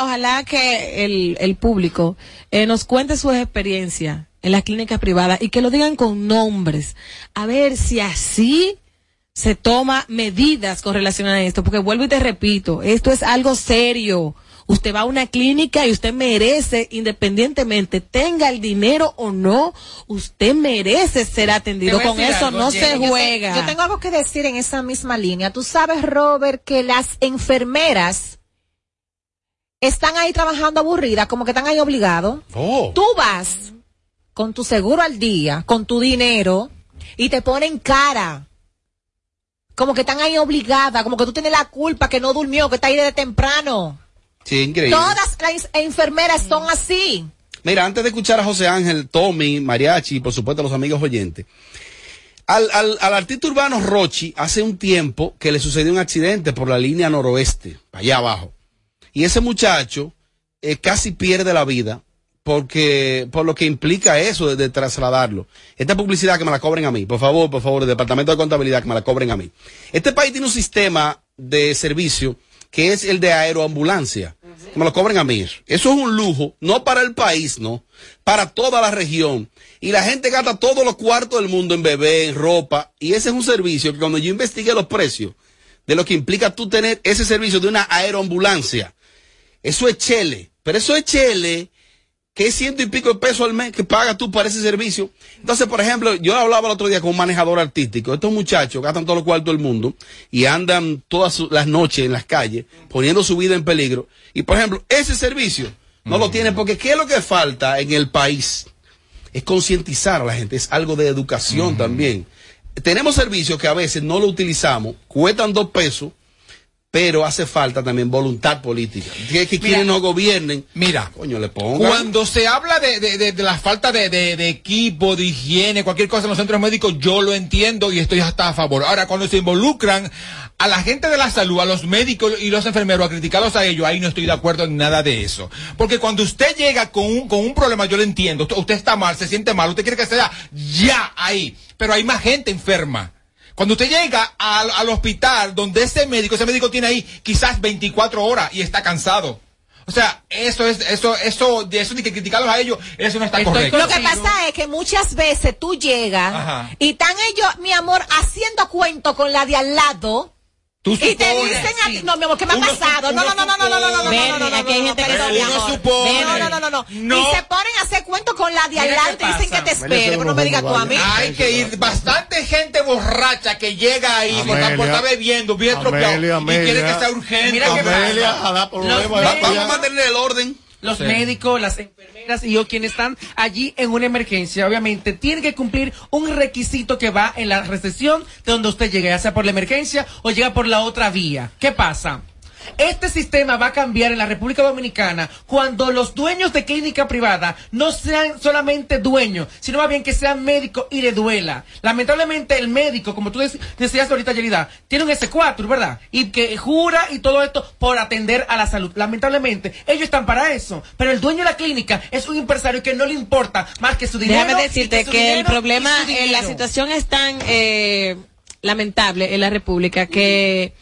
Ojalá que el público nos cuente sus experiencias en las clínicas privadas y que lo digan con nombres, a ver si así se toma medidas con relación a esto, porque vuelvo y te repito, esto es algo serio. Usted va a una clínica y usted merece, independientemente tenga el dinero o no, usted merece ser atendido. Con eso algo, no se juega. Yo tengo algo que decir en esa misma línea. Tú sabes, Robert, que las enfermeras están ahí trabajando aburridas, como que están ahí obligados. Oh. Tú vas con tu seguro al día, con tu dinero, y te ponen cara. Como que están ahí obligadas, como que tú tienes la culpa que no durmió, que está ahí desde temprano. Sí, increíble. Todas las enfermeras son así. Mira, antes de escuchar a José Ángel, Tommy, Mariachi y por supuesto a los amigos oyentes, al artista urbano Rochi hace un tiempo que le sucedió un accidente por la línea noroeste, allá abajo. Y ese muchacho casi pierde la vida por lo que implica eso de trasladarlo. Esta publicidad que me la cobren a mí, por favor, el Departamento de Contabilidad que me la cobren a mí. Este país tiene un sistema de servicio que es el de aeroambulancia. Me lo cobren a mí. Eso es un lujo, no para el país, no, para toda la región. Y la gente gasta todos los cuartos del mundo en bebé, en ropa. Y ese es un servicio que cuando yo investigué los precios de lo que implica tú tener ese servicio de una aeroambulancia, eso es chele. Pero eso es chele, que es 100 y pico de pesos al mes que pagas tú para ese servicio. Entonces, por ejemplo, yo hablaba el otro día con un manejador artístico. Estos muchachos gastan todos los cuartos del mundo y andan todas las noches en las calles poniendo su vida en peligro. Y, por ejemplo, ese servicio no lo tienen porque ¿qué es lo que falta en el país? Es concientizar a la gente, es algo de educación también. Tenemos servicios que a veces no lo utilizamos, cuestan 2 pesos, pero hace falta también voluntad política. Que mira, quienes no gobiernen, mira, coño, le pongan. Cuando se habla de la falta de equipo, de higiene, cualquier cosa en los centros médicos, yo lo entiendo y estoy hasta a favor. Ahora, cuando se involucran a la gente de la salud, a los médicos y los enfermeros, a criticarlos a ellos, ahí no estoy de acuerdo en nada de eso. Porque cuando usted llega con un problema, yo lo entiendo, usted está mal, se siente mal, usted quiere que sea ya ahí, pero hay más gente enferma. Cuando usted llega al hospital donde ese médico tiene ahí quizás 24 horas y está cansado. O sea, eso de que criticarlos a ellos, eso no está correcto. Lo que pasa es que muchas veces tú llegas y están ellos, mi amor, haciendo cuento con la de al lado. Y te dicen a ti, no, mi amor, ¿qué me ha pasado? No, aquí hay gente que no. Y se ponen a hacer cuentos con la de adelante, dicen que te espere, pero no me digas tú a mí. Hay que ir bastante gente borracha que llega ahí, por estar bebiendo, bien tropeado, y quiere que sea urgente. Mira que vamos a mantener el orden. Los médicos, las enfermeras y quienes están allí en una emergencia, obviamente tienen que cumplir un requisito que va en la recepción de donde usted llega, ya sea por la emergencia o llega por la otra vía. ¿Qué pasa? Este sistema va a cambiar en la República Dominicana cuando los dueños de clínica privada no sean solamente dueños, sino más bien que sean médicos y le duela. Lamentablemente el médico, como tú decías ahorita, Yelida, tiene un S4, ¿verdad? Y que jura y todo esto por atender a la salud. Lamentablemente, ellos están para eso, pero el dueño de la clínica es un empresario que no le importa más que su dinero. Déjame decirte que el problema, la situación es tan lamentable en la República que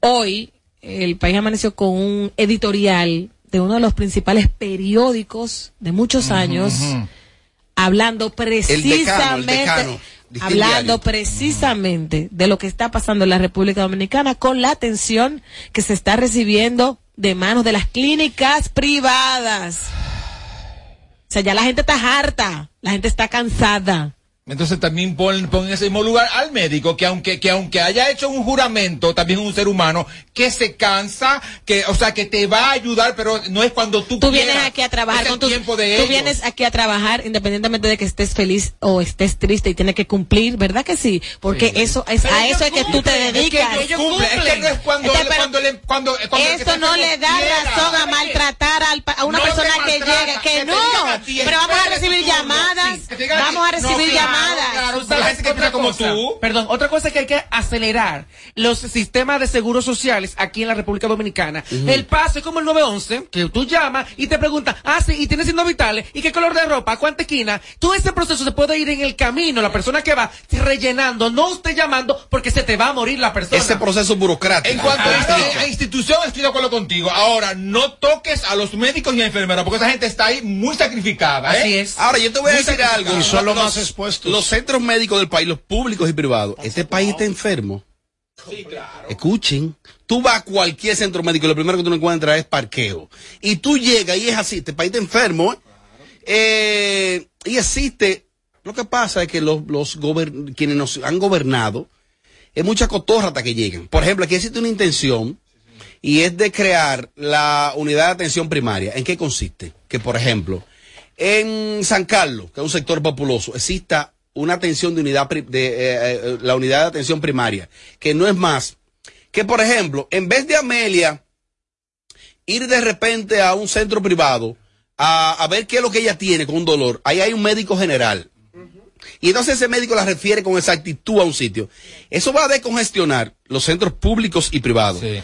hoy el país amaneció con un editorial de uno de los principales periódicos de muchos años, hablando precisamente, el decano, de lo que está pasando en la República Dominicana con la atención que se está recibiendo de manos de las clínicas privadas. O sea, ya la gente está harta, la gente está cansada. Entonces también pon en ese mismo lugar al médico, que aunque haya hecho un juramento, también es un ser humano que se cansa, que, o sea, que te va a ayudar, pero no es cuando tú quieras. Vienes aquí a trabajar con tu tiempo de ellos. Tú vienes aquí a trabajar independientemente de que estés feliz o estés triste y tienes que cumplir, ¿verdad que sí? Porque sí. Eso es, pero a eso es que tú te dedicas. Es que no es cuando eso no le da razón a maltratar a una persona que llega, que no. Pero vamos a recibir llamadas, vamos a recibir llamadas. Claro, otra como tú. Perdón, otra cosa es que hay que acelerar los sistemas de seguros sociales aquí en la República Dominicana. Uh-huh. El paso es como el 911, que tú llamas y te preguntan, sí, y tienes signos vitales, y qué color de ropa, cuánta esquina. Todo ese proceso se puede ir en el camino, la persona que va rellenando, no usted llamando, porque se te va a morir la persona. Ese proceso burocrático. En cuanto a institución, estoy de acuerdo contigo. Ahora, no toques a los médicos y a enfermeros, porque esa gente está ahí muy sacrificada. ¿Eh? Así es. Ahora, yo te voy a decir algo. Y solo más expuesto. Los centros médicos del país, los públicos y privados, este país está enfermo. Sí, claro. Escuchen, tú vas a cualquier centro médico y lo primero que tú no encuentras es parqueo. Y tú llegas y es así, este país está enfermo. Y existe, lo que pasa es que quienes nos han gobernado, es mucha cotorra hasta que llegan. Por ejemplo, aquí existe una intención y es de crear la unidad de atención primaria. ¿En qué consiste? Que, por ejemplo, en San Carlos, que es un sector populoso, exista una atención de unidad la unidad de atención primaria, que no es más que, por ejemplo, en vez de Amelia ir de repente a un centro privado a ver qué es lo que ella tiene con un dolor, ahí hay un médico general. Y entonces ese médico la refiere con exactitud a un sitio. Eso va a descongestionar los centros públicos y privados. Sí.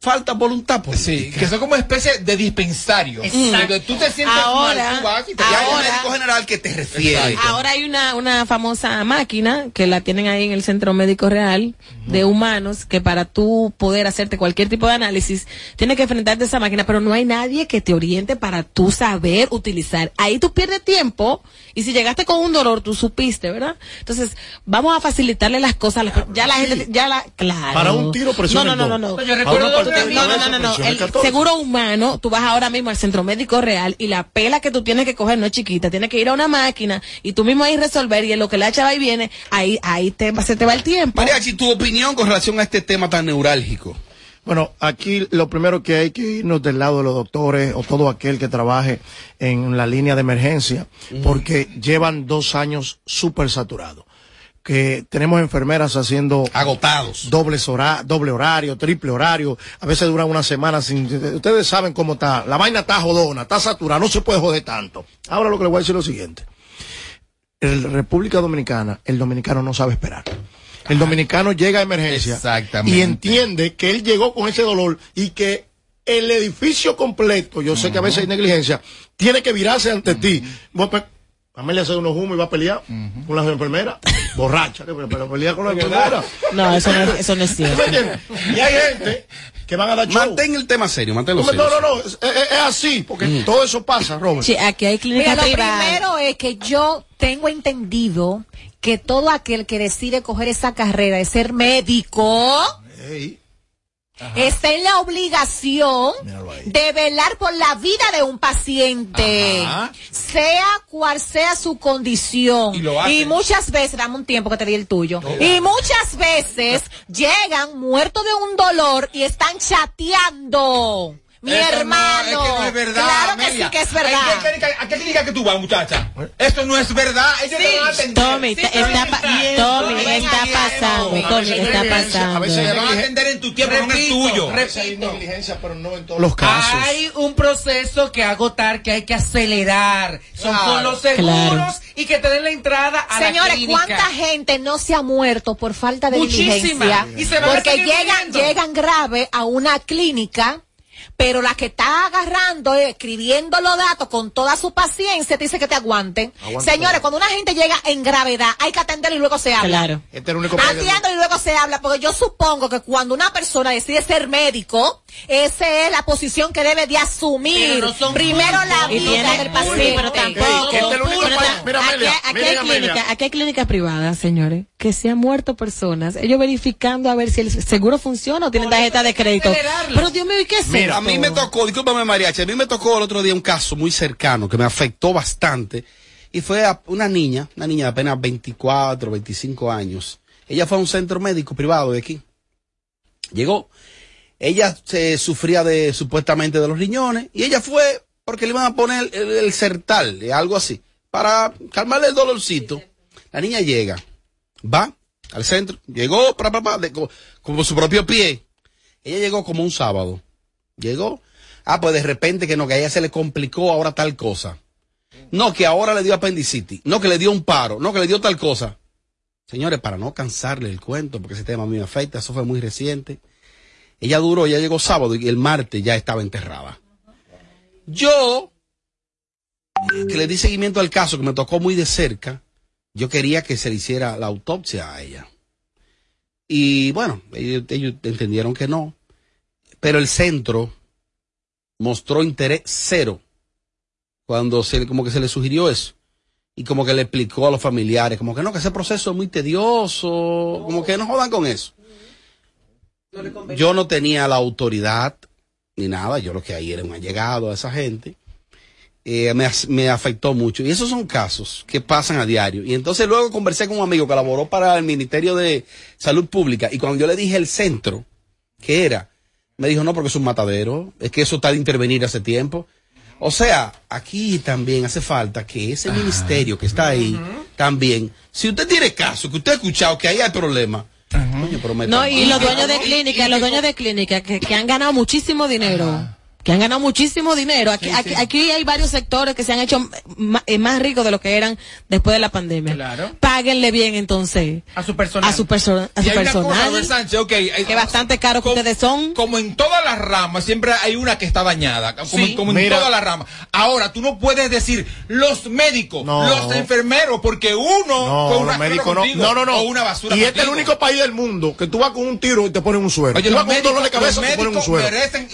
Falta voluntad política. Sí, que son como especie de dispensario. Exacto. Tú te sientes ahora, mal, tú vas y te hay un médico general que te refiere. Ahora hay una famosa máquina que la tienen ahí en el Centro Médico Real de Humanos, que para tú poder hacerte cualquier tipo de análisis, tienes que enfrentarte a esa máquina, pero no hay nadie que te oriente para tú saber utilizar. Ahí tú pierdes tiempo, y si llegaste con un dolor, tú supiste, ¿verdad? Entonces, vamos a facilitarle las cosas. Ya la gente, claro. Para un tiro presiona. No. Yo recuerdo No. El seguro humano, tú vas ahora mismo al Centro Médico Real y la pela que tú tienes que coger no es chiquita, tienes que ir a una máquina y tú mismo ahí resolver, y en lo que la chava ahí viene, ahí se te va el tiempo. Mariachi, tu opinión con relación a este tema tan neurálgico. Bueno, aquí lo primero que hay que irnos del lado de los doctores o todo aquel que trabaje en la línea de emergencia, porque llevan 2 años súper saturados. Que tenemos enfermeras haciendo agotados, doble horario, triple horario, a veces duran una semana sin. Ustedes saben cómo está, la vaina está jodona, está saturada, no se puede joder tanto. Ahora lo que les voy a decir es lo siguiente: en República Dominicana, el dominicano no sabe esperar. El dominicano llega a emergencia. Exactamente. Y entiende que él llegó con ese dolor y que el edificio completo, yo sé que a veces hay negligencia, tiene que virarse ante ti. Amelia hace unos humos y va a pelear con las enfermeras. Borracha, pero pelea con las enfermeras. No, eso no es cierto. Y hay gente que van a dar show. Mantén el tema serio, manténlo serio. No, es así, porque todo eso pasa, Robert. Sí, aquí hay clínicas privadas. Lo primero es que yo tengo entendido que todo aquel que decide coger esa carrera de ser médico... Hey. Ajá. Está en la obligación de velar por la vida de un paciente, sea cual sea su condición. Y muchas veces, dame un tiempo que te di el tuyo, y muchas veces llegan muertos de un dolor y están chateando. Mi hermano, no, es que no es verdad. Claro, Amelia, que sí que es verdad. ¿A qué clínica que tú vas, muchacha? Esto no es verdad. Ellos no van a atender. Tommy, está pasando. A veces van a atender en tu tiempo, no es tuyo. Hay negligencia, pero no en todos los casos. Hay un proceso que agotar, que hay que acelerar. Son con los seguros y que te den la entrada a la clínica. Señores, ¿cuánta gente no se ha muerto por falta de diligencia? Porque llegan grave a una clínica. Pero la que está agarrando, escribiendo los datos con toda su paciencia, te dice que te aguanten. Señores, cuando una gente llega en gravedad, hay que atenderlo y luego se habla. Claro. Este es el único atiendo y luego se habla, porque yo supongo que cuando una persona decide ser médico, esa es la posición que debe de asumir. No primero la vida del paciente. Pero tampoco. Hey, aquí hay clínicas privadas, señores, que se han muerto personas. Ellos verificando a ver si el seguro funciona o tienen tarjeta de crédito. Pero Dios mío, ¿y qué es eso? A mí me tocó, discúlpame Mariachi, a mí me tocó el otro día un caso muy cercano que me afectó bastante, y fue a una niña de apenas 24, 25 años. Ella fue a un centro médico privado de aquí. Llegó, ella se sufría de supuestamente de los riñones, y ella fue porque le iban a poner el Sertal, algo así, para calmarle el dolorcito. La niña llega, va al centro, llegó como su propio pie. Ella llegó como un sábado. Llegó, pues de repente que a ella se le complicó ahora tal cosa. No, que ahora le dio apendicitis. No, que le dio un paro. No, que le dio tal cosa. Señores, para no cansarle el cuento, porque ese tema a mí me afecta, eso fue muy reciente. Ella duró, ya llegó sábado y el martes ya estaba enterrada. Yo, que le di seguimiento al caso, que me tocó muy de cerca, yo quería que se le hiciera la autopsia a ella. Y bueno, ellos entendieron que no. Pero el centro mostró interés cero cuando como que se le sugirió eso. Y como que le explicó a los familiares, como que no, que ese proceso es muy tedioso, como que no jodan con eso. No, yo no tenía la autoridad ni nada, yo lo que ahí era un allegado a esa gente. Me afectó mucho. Y esos son casos que pasan a diario. Y entonces luego conversé con un amigo que laboró para el Ministerio de Salud Pública. Y cuando yo le dije el centro, que era, me dijo, no, porque es un matadero. Es que eso está de intervenir hace tiempo. O sea, aquí también hace falta que ese ministerio que está ahí, también, si usted tiene caso, que usted ha escuchado que ahí hay problemas, no, y los dueños de clínicas, que han ganado muchísimo dinero. Que han ganado muchísimo dinero. Aquí, sí, sí. Aquí hay varios sectores que se han hecho más ricos de lo que eran después de la pandemia. Claro. Páguenle bien, entonces. A su personal. A su personal. Cosa, Sánchez, okay, que bastante caro que ustedes son. Como en todas las ramas, siempre hay una que está dañada. Como en todas las ramas. Ahora, tú no puedes decir los médicos, los enfermeros, porque uno con una basura contigo, o una basura. Y este es el único país del mundo que tú vas con un tiro y te ponen un suero. Oye, tú vas con un dolor de cabeza y te ponen un suero.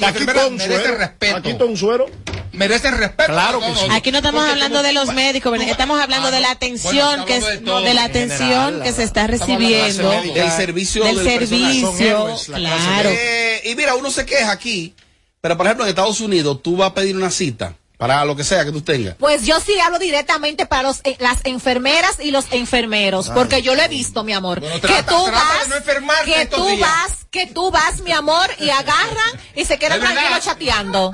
Aquí con un suero. Respeto. Aquí todo un suero. Merecen respeto. Claro que sí. Aquí no estamos hablando de los médicos, estamos hablando de la atención que se está recibiendo. Del servicio. Héroes, claro. Y mira, uno se queja aquí, pero por ejemplo en Estados Unidos tú vas a pedir una cita para lo que sea que tú tengas. Pues yo sí hablo directamente para las enfermeras y los enfermeros, porque yo lo he visto, mi amor. Bueno, que tú vas, mi amor, y agarran y se quedan tranquilos chateando.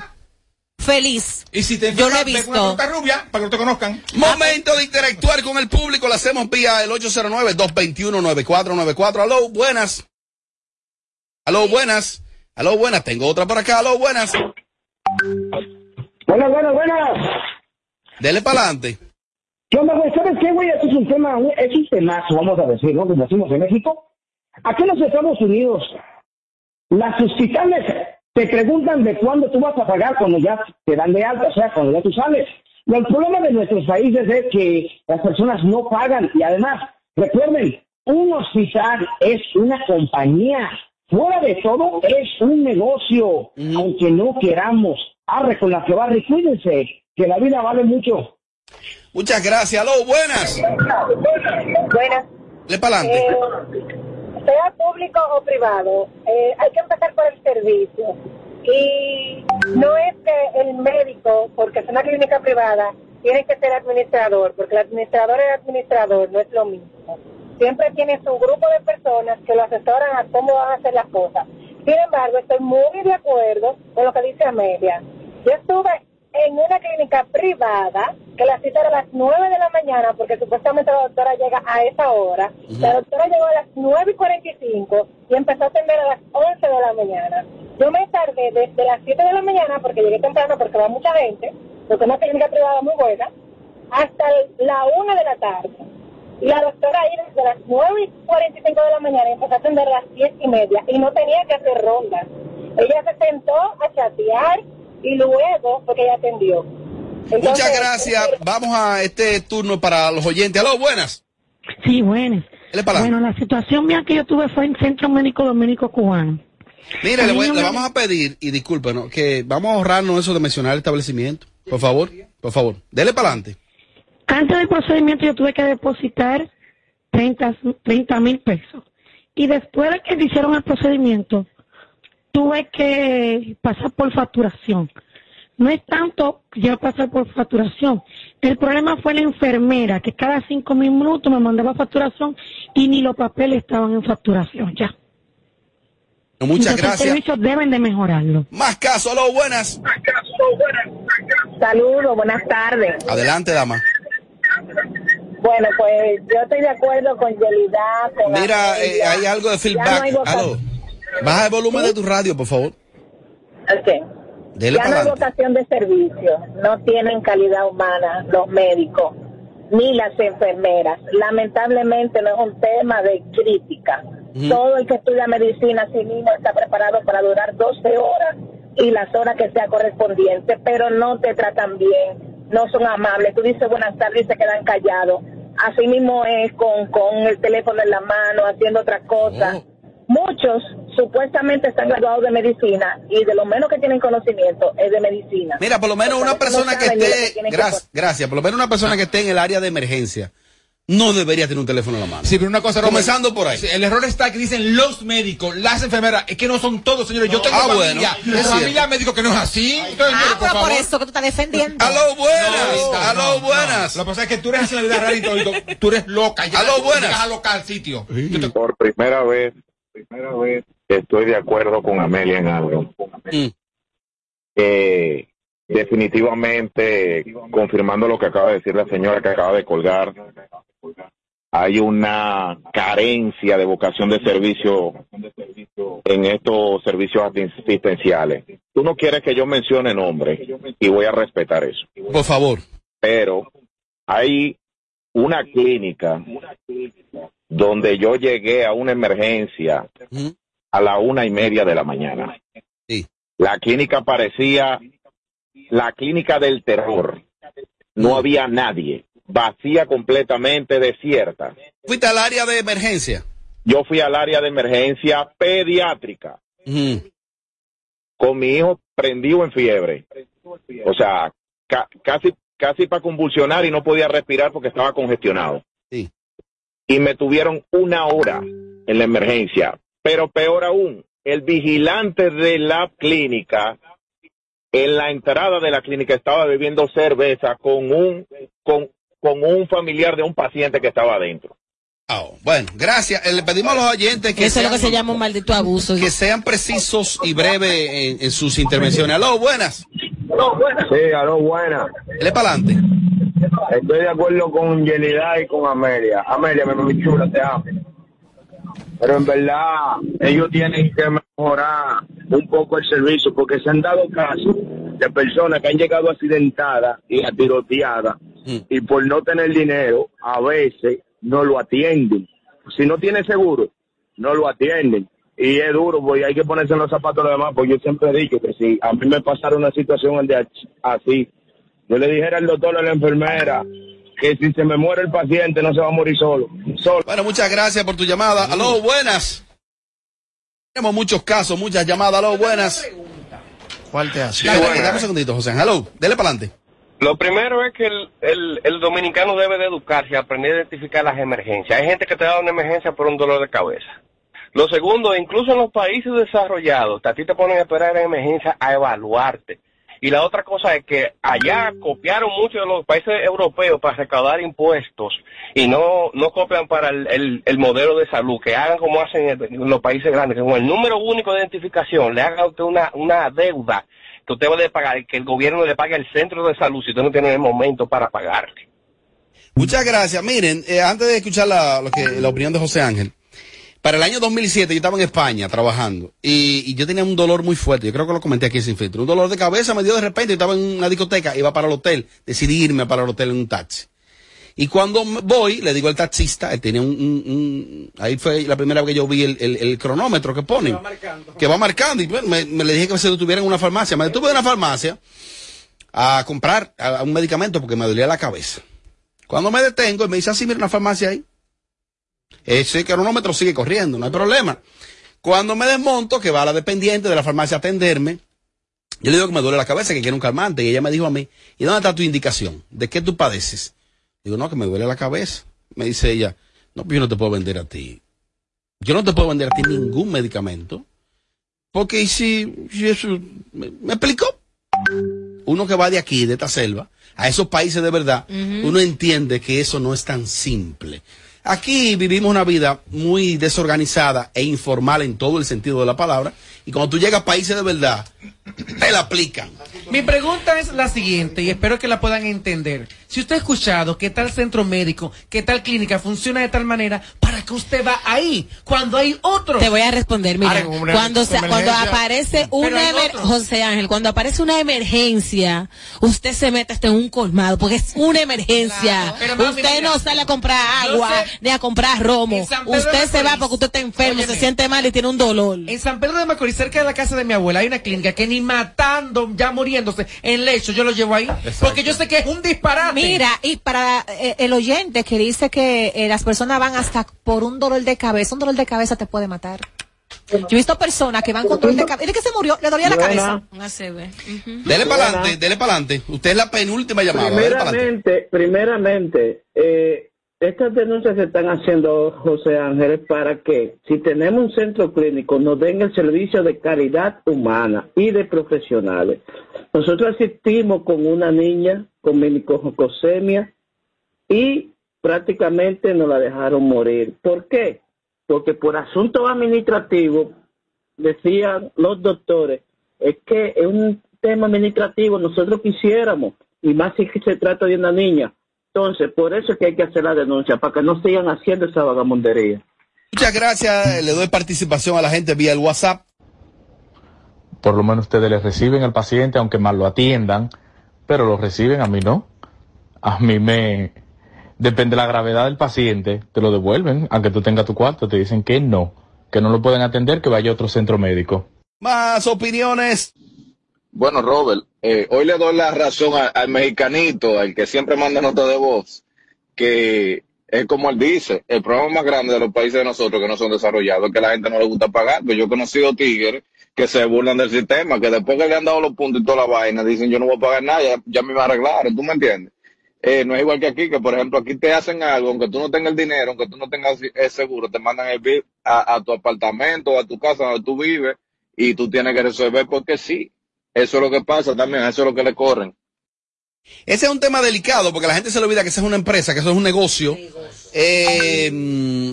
Feliz. Y si te enfermas, yo lo he visto. Una rubia, para que te conozcan. Momento de interactuar con el público, lo hacemos vía el 809-221-9494. Aló, buenas. Aló, buenas. Aló, buenas. Tengo otra por acá. Aló, buenas. Buenas. Dele para adelante. Yo me voy, ¿sabes qué, güey? Esto es un tema, es un temazo, vamos a decir, ¿no? Que nacimos en México. Aquí en los Estados Unidos, las hospitales te preguntan de cuándo tú vas a pagar cuando ya te dan de alta, o sea, cuando ya tú sales. Y el problema de nuestros países es que las personas no pagan. Y además, recuerden, un hospital es una compañía. Fuera de todo, es un negocio, aunque no queramos. Arre con la que barre y cuídense, que la vida vale mucho. Muchas gracias. Aló, buenas. Buenas. Le pa'lante. Sea público o privado, hay que empezar por el servicio. Y no es que el médico, porque es una clínica privada, tiene que ser administrador, porque el administrador no es lo mismo. Siempre tiene su grupo de personas que lo asesoran a cómo van a hacer las cosas. Sin embargo, estoy muy de acuerdo con lo que dice Amelia. Yo estuve en una clínica privada, que la cita era a las 9 de la mañana, porque supuestamente la doctora llega a esa hora. La doctora llegó a las 9:45 y empezó a atender a las 11 de la mañana. Yo me tardé desde las 7 de la mañana, porque llegué temprano, porque va mucha gente, porque es una clínica privada muy buena, hasta la 1 de la tarde. Y la doctora ahí desde las 9:45 de la mañana empezó a atender a las 10:30 y no tenía que hacer rondas. Ella se sentó a chatear y luego porque ella atendió. Entonces, muchas gracias. Vamos a este turno para los oyentes. Aló, buenas. Sí, buenas. Bueno, la situación mía que yo tuve fue en Centro Médico Dominico Cubano. Mire, le vamos a pedir, y discúlpenos, que vamos a ahorrarnos eso de mencionar el establecimiento. Por favor. Dele para adelante. Antes del procedimiento yo tuve que depositar 30,000 pesos. Y después de que hicieron el procedimiento, tuve que pasar por facturación. No es tanto que yo pasé por facturación. El problema fue la enfermera, que cada 5 minutos me mandaba facturación y ni los papeles estaban en facturación, ya. Muchas gracias. Los servicios deben de mejorarlo. Más caso, aló, buenas. Saludos, buenas tardes. Adelante, dama. Bueno, pues yo estoy de acuerdo con Yelida. Mira, hay algo de feedback. No aló. Baja el volumen, ¿sí?, de tu radio, por favor. Ok. Dele ya no hay vocación de servicio, no tienen calidad humana los médicos ni las enfermeras. Lamentablemente no es un tema de crítica. Todo el que estudia medicina sí mismo está preparado para durar 12 horas y las horas que sea correspondiente, pero no te tratan bien, no son amables. Tú dices buenas tardes y se quedan callados. Así mismo es con el teléfono en la mano, haciendo otras cosas. Muchos supuestamente están graduados de medicina y de lo menos que tienen conocimiento es de medicina. Mira, por lo menos una persona que esté, gracias, por lo menos una persona que esté en el área de emergencia no debería tener un teléfono en la mano. Sí, pero una cosa, Robert, comenzando por ahí. El error está que dicen los médicos, las enfermeras, es que no son todos, señores. No. Yo tengo familia, bueno, familia médico que no es así. Entonces, mire, por favor. Por eso que tú estás defendiendo. Aló, buenas. Aló, buenas. Lo que pasa es que tú eres así en la vida real, tú eres loca. Aló, buenas. Aló, loca al sitio. Por primera vez estoy de acuerdo con Amelia en algo. Definitivamente, confirmando lo que acaba de decir la señora que acaba de colgar, hay una carencia de vocación de servicio en estos servicios asistenciales. Tú no quieres que yo mencione nombre y voy a respetar eso. Por favor. Pero hay una clínica donde yo llegué a una emergencia a la 1:30 de la mañana. Sí. La clínica parecía la clínica del terror. No había nadie, vacía completamente, desierta. ¿Fuiste al área de emergencia? Yo fui al área de emergencia pediátrica. Con mi hijo prendido en fiebre. O sea, casi para convulsionar y no podía respirar porque estaba congestionado. Sí. Y me tuvieron 1 hora en la emergencia. Pero peor aún, el vigilante de la clínica, en la entrada de la clínica, estaba bebiendo cerveza con un familiar de un paciente que estaba adentro. Oh, bueno, gracias. Le pedimos a los oyentes que... Eso es lo que se llama un maldito abuso. Que sean precisos y breves en sus intervenciones. Aló, buenas. Aló, buenas. Sí, aló, buenas. Dele para adelante. Estoy de acuerdo con Yelida y con Amelia. Amelia, mi chula, te amo. Pero en verdad, ellos tienen que mejorar un poco el servicio, porque se han dado casos de personas que han llegado accidentadas y atiroteadas, y por no tener dinero, a veces no lo atienden. Si no tiene seguro, no lo atienden. Y es duro, porque hay que ponerse en los zapatos de los demás, porque yo siempre he dicho que si a mí me pasara una situación así, yo le dijera al doctor o a la enfermera que si se me muere el paciente no se va a morir solo. Bueno, muchas gracias por tu llamada. Aló, buenas. Tenemos muchos casos, muchas llamadas. Aló, buenas. ¿Cuál te hace? Sí, dame un segundito, José. Aló, dele para adelante. Lo primero es que el dominicano debe de educarse, aprender a identificar las emergencias. Hay gente que te da una emergencia por un dolor de cabeza. Lo segundo, incluso en los países desarrollados, a ti te ponen a esperar en emergencia a evaluarte. Y la otra cosa es que allá copiaron mucho de los países europeos para recaudar impuestos y no copian para el modelo de salud, que hagan como hacen en los países grandes, que con el número único de identificación le haga a usted una deuda que usted debe pagar y que el gobierno le pague al centro de salud si usted no tiene el momento para pagarle. Muchas gracias. Miren, antes de escuchar la opinión de José Ángel, para el año 2007 yo estaba en España trabajando y yo tenía un dolor muy fuerte, yo creo que lo comenté aquí sin filtro, un dolor de cabeza me dio de repente, yo estaba en una discoteca, iba para el hotel, decidí irme para el hotel en un taxi. Y cuando voy, le digo al taxista, él tenía ahí fue la primera vez que yo vi el cronómetro que ponen, que va marcando, y bueno, me le dije que se detuviera en una farmacia, me detuve en una farmacia a comprar a un medicamento porque me dolía la cabeza. Cuando me detengo, él me dice así, mira una farmacia ahí. Ese cronómetro sigue corriendo, no hay problema. Cuando me desmonto, que va la dependiente de la farmacia a atenderme, yo le digo que me duele la cabeza, que quiero un calmante, y ella me dijo a mí, ¿y dónde está tu indicación? ¿De qué tú padeces? Digo, no, que me duele la cabeza. Me dice ella, no, pues yo no te puedo vender a ti. Yo no te puedo vender a ti ningún medicamento. Porque si eso me explicó, Uno que va de aquí, de esta selva, a esos países de verdad, uno entiende que eso no es tan simple. Aquí vivimos una vida muy desorganizada e informal en todo el sentido de la palabra, y cuando tú llegas a países de verdad, te la aplican. Mi pregunta es la siguiente, y espero que la puedan entender. Si usted ha escuchado que tal centro médico, que tal clínica funciona de tal manera, ¿para qué usted va ahí cuando hay otros? Te voy a responder, mira, cuando aparece una emergencia, José Ángel, cuando aparece una emergencia, usted se mete hasta en un colmado, porque es una emergencia. Claro. Pero, usted no sale a comprar agua, ni a comprar romo. Usted se va porque usted está enfermo, se siente mal y tiene un dolor. En San Pedro de Macorís, cerca de la casa de mi abuela, hay una clínica que ni matando, ya muriéndose en lecho, yo lo llevo ahí. Exacto. Porque yo sé que es un disparate. Mira, y para el oyente que dice que las personas van hasta por un dolor de cabeza te puede matar. Yo he visto personas que van con dolor de cabeza. ¿De qué se murió? Le dolía la cabeza. Una CB. Dele para adelante, dele para adelante. Usted es la penúltima llamada. Primeramente, estas denuncias se están haciendo, José Ángel, para que si tenemos un centro clínico nos den el servicio de calidad humana y de profesionales. Nosotros asistimos con una niña con meningococcemia y prácticamente nos la dejaron morir. ¿Por qué? Porque por asuntos administrativos, decían los doctores, es que es un tema administrativo, nosotros quisiéramos, y más si se trata de una niña. Entonces, por eso es que hay que hacer la denuncia, para que no sigan haciendo esa vagamundería. Muchas gracias, le doy participación a la gente vía el WhatsApp. Por lo menos ustedes les reciben al paciente, aunque mal lo atiendan, pero lo reciben, a mí no. A mí me... Depende de la gravedad del paciente, te lo devuelven, aunque tú tengas tu cuarto, te dicen que no lo pueden atender, que vaya a otro centro médico. Más opiniones. Bueno, Robert, hoy le doy la razón al mexicanito, al que siempre manda nota de voz, que es como él dice, el problema más grande de los países de nosotros que no son desarrollados es que la gente no le gusta pagar, pero yo he conocido tigres que se burlan del sistema, que después que le han dado los puntos y toda la vaina, dicen yo no voy a pagar nada, ya me va a arreglar, ¿tú me entiendes? No es igual que aquí, que por ejemplo aquí te hacen algo, aunque tú no tengas el dinero, aunque tú no tengas el seguro, te mandan el bill a tu apartamento, a tu casa donde tú vives, y tú tienes que resolver porque sí. Eso es lo que pasa también, eso es lo que le corren. Ese es un tema delicado porque la gente se le olvida que esa es una empresa, que eso es un negocio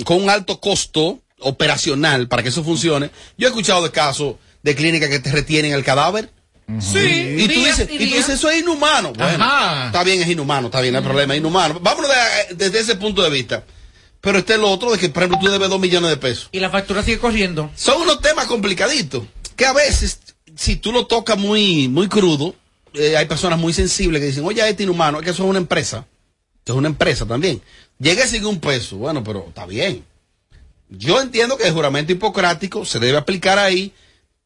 con un alto costo operacional para que eso funcione. Yo he escuchado de casos de clínicas que te retienen el cadáver. Sí, y tú dices, eso es inhumano. Bueno, está bien, es inhumano, está bien, el problema es inhumano. Vámonos desde ese punto de vista. Pero este es lo otro de que, por ejemplo, tú debes 2 millones de pesos. Y la factura sigue corriendo. Son unos temas complicaditos que a veces... Si tú lo tocas muy, muy crudo, hay personas muy sensibles que dicen, oye, este inhumano, es que eso es una empresa. Eso es una empresa también. Llega y sigue un peso. Bueno, pero está bien. Yo entiendo que el juramento hipocrático se debe aplicar ahí.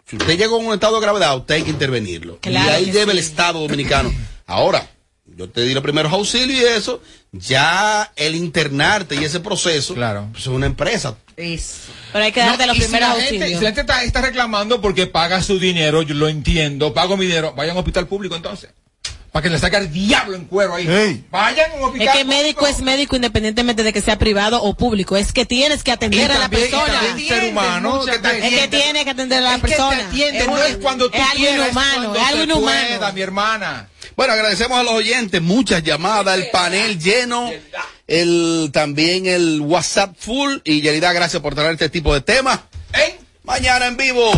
Si usted llegó a un estado de gravedad, usted hay que intervenirlo. Claro, y ahí lleva el Estado Dominicano. Ahora, yo te di los primeros auxilios y eso, ya el internarte y ese proceso, claro, pues es una empresa. Eso. Pero hay que darte los primeros auxilios. Si la gente está reclamando porque paga su dinero, yo lo entiendo, pago mi dinero, vayan a un hospital público entonces. Para que le saque el diablo en cuero ahí. Hey. Vayan a un hospital. Es que médico público. Es médico independientemente de que sea privado o público. Es que tienes que atender a la persona. Es ser humano. Es que tiene que atender a la persona. Es cuando tú quieras, inhumano, es algo inhumano. Pueda, mi hermana. Bueno, agradecemos a los oyentes, muchas llamadas, el panel lleno, también el WhatsApp full. Y Yelida, gracias por traer este tipo de temas. Mañana en vivo.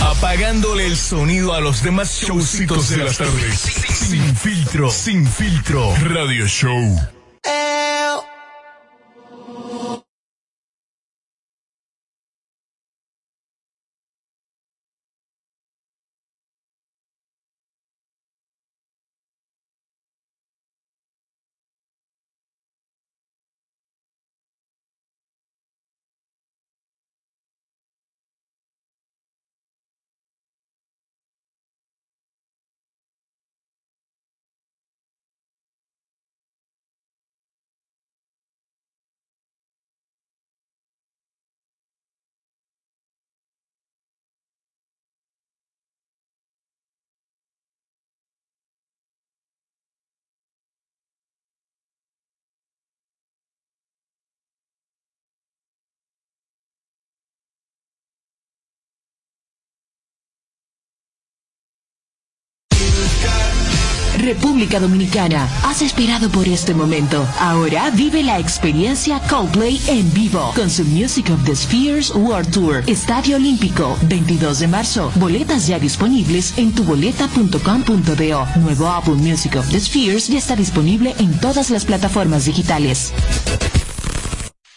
Apagándole el sonido a los demás showcitos de las tardes. Sin filtro, sin filtro. Radio Show. República Dominicana. Has esperado por este momento. Ahora vive la experiencia Coldplay en vivo con su Music of the Spheres World Tour. Estadio Olímpico, 22 de marzo. Boletas ya disponibles en tuboleta.com.do. Nuevo álbum Music of the Spheres ya está disponible en todas las plataformas digitales.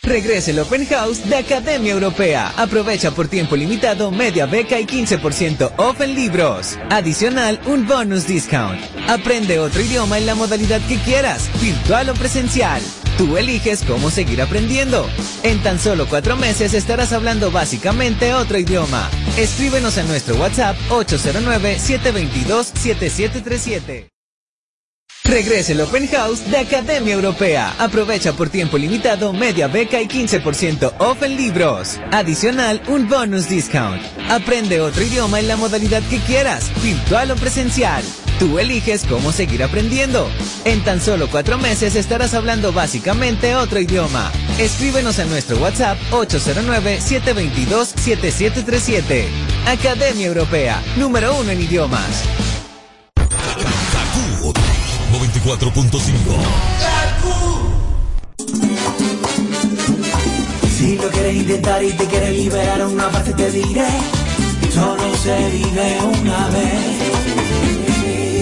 Regresa el Open House de Academia Europea. Aprovecha por tiempo limitado media beca y 15% off en libros. Adicional, un bonus discount. Aprende otro idioma en la modalidad que quieras, virtual o presencial. Tú eliges cómo seguir aprendiendo. En tan solo 4 meses estarás hablando básicamente otro idioma. Escríbenos a nuestro WhatsApp 809-722-7737. Regresa el Open House de Academia Europea. Aprovecha por tiempo limitado media beca y 15% off en libros. Adicional, un bonus discount. Aprende otro idioma en la modalidad que quieras, virtual o presencial. Tú eliges cómo seguir aprendiendo. En tan solo 4 meses estarás hablando básicamente otro idioma. Escríbenos a nuestro WhatsApp 809-722-7737. Academia Europea, número 1 en idiomas. 4.5. Si lo quieres intentar y te quieres liberar, a una parte te diré, solo se vive una vez.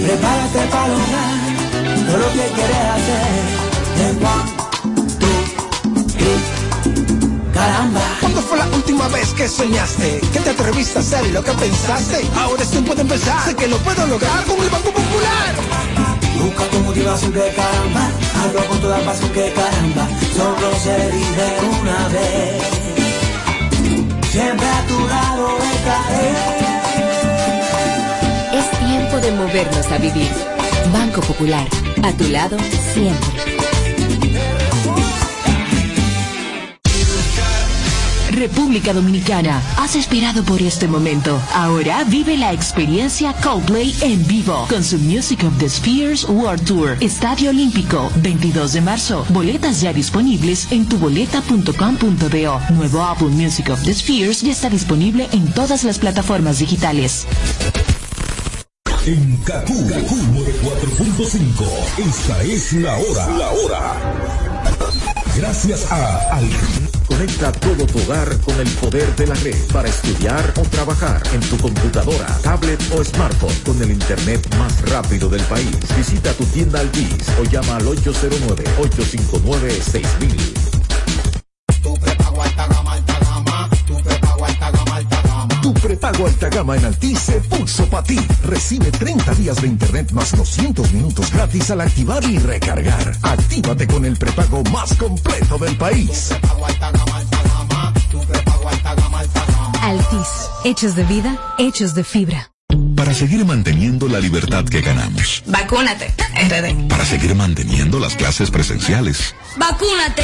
Prepárate para lograr todo lo que quieres hacer. De 1, 2, 3. Caramba. ¿Cuándo fue la última vez que soñaste? ¿Que te atreviste a hacer lo que pensaste? Ahora es tiempo de empezar. Sé que lo puedo lograr con el Banco Popular. Busca tu motivación, que caramba, hazlo con toda pasión, que caramba, solo se vive una vez. Siempre a tu lado estaré. Es tiempo de movernos a vivir. Banco Popular, a tu lado siempre. República Dominicana, has esperado por este momento. Ahora vive la experiencia Coldplay en vivo con su Music of the Spheres World Tour. Estadio Olímpico, 22 de marzo. Boletas ya disponibles en tuboleta.com.do. Nuevo álbum Music of the Spheres ya está disponible en todas las plataformas digitales. En KQ94.5, esta es la hora. Gracias a Conecta todo tu hogar con el poder de la red para estudiar o trabajar en tu computadora, tablet o smartphone con el internet más rápido del país. Visita tu tienda Altice o llama al 809-859-6000. Tu prepago alta gama, alta gama. Tu prepago alta gama, alta gama. Tu prepago alta gama en Altice se puso para ti. Recibe 30 días de internet más 200 minutos gratis al activar y recargar. Actívate con el prepago más completo del país. Altice, hechos de vida, hechos de fibra. Para seguir manteniendo la libertad que ganamos. Vacúnate, RD. Para seguir manteniendo las clases presenciales. Vacúnate,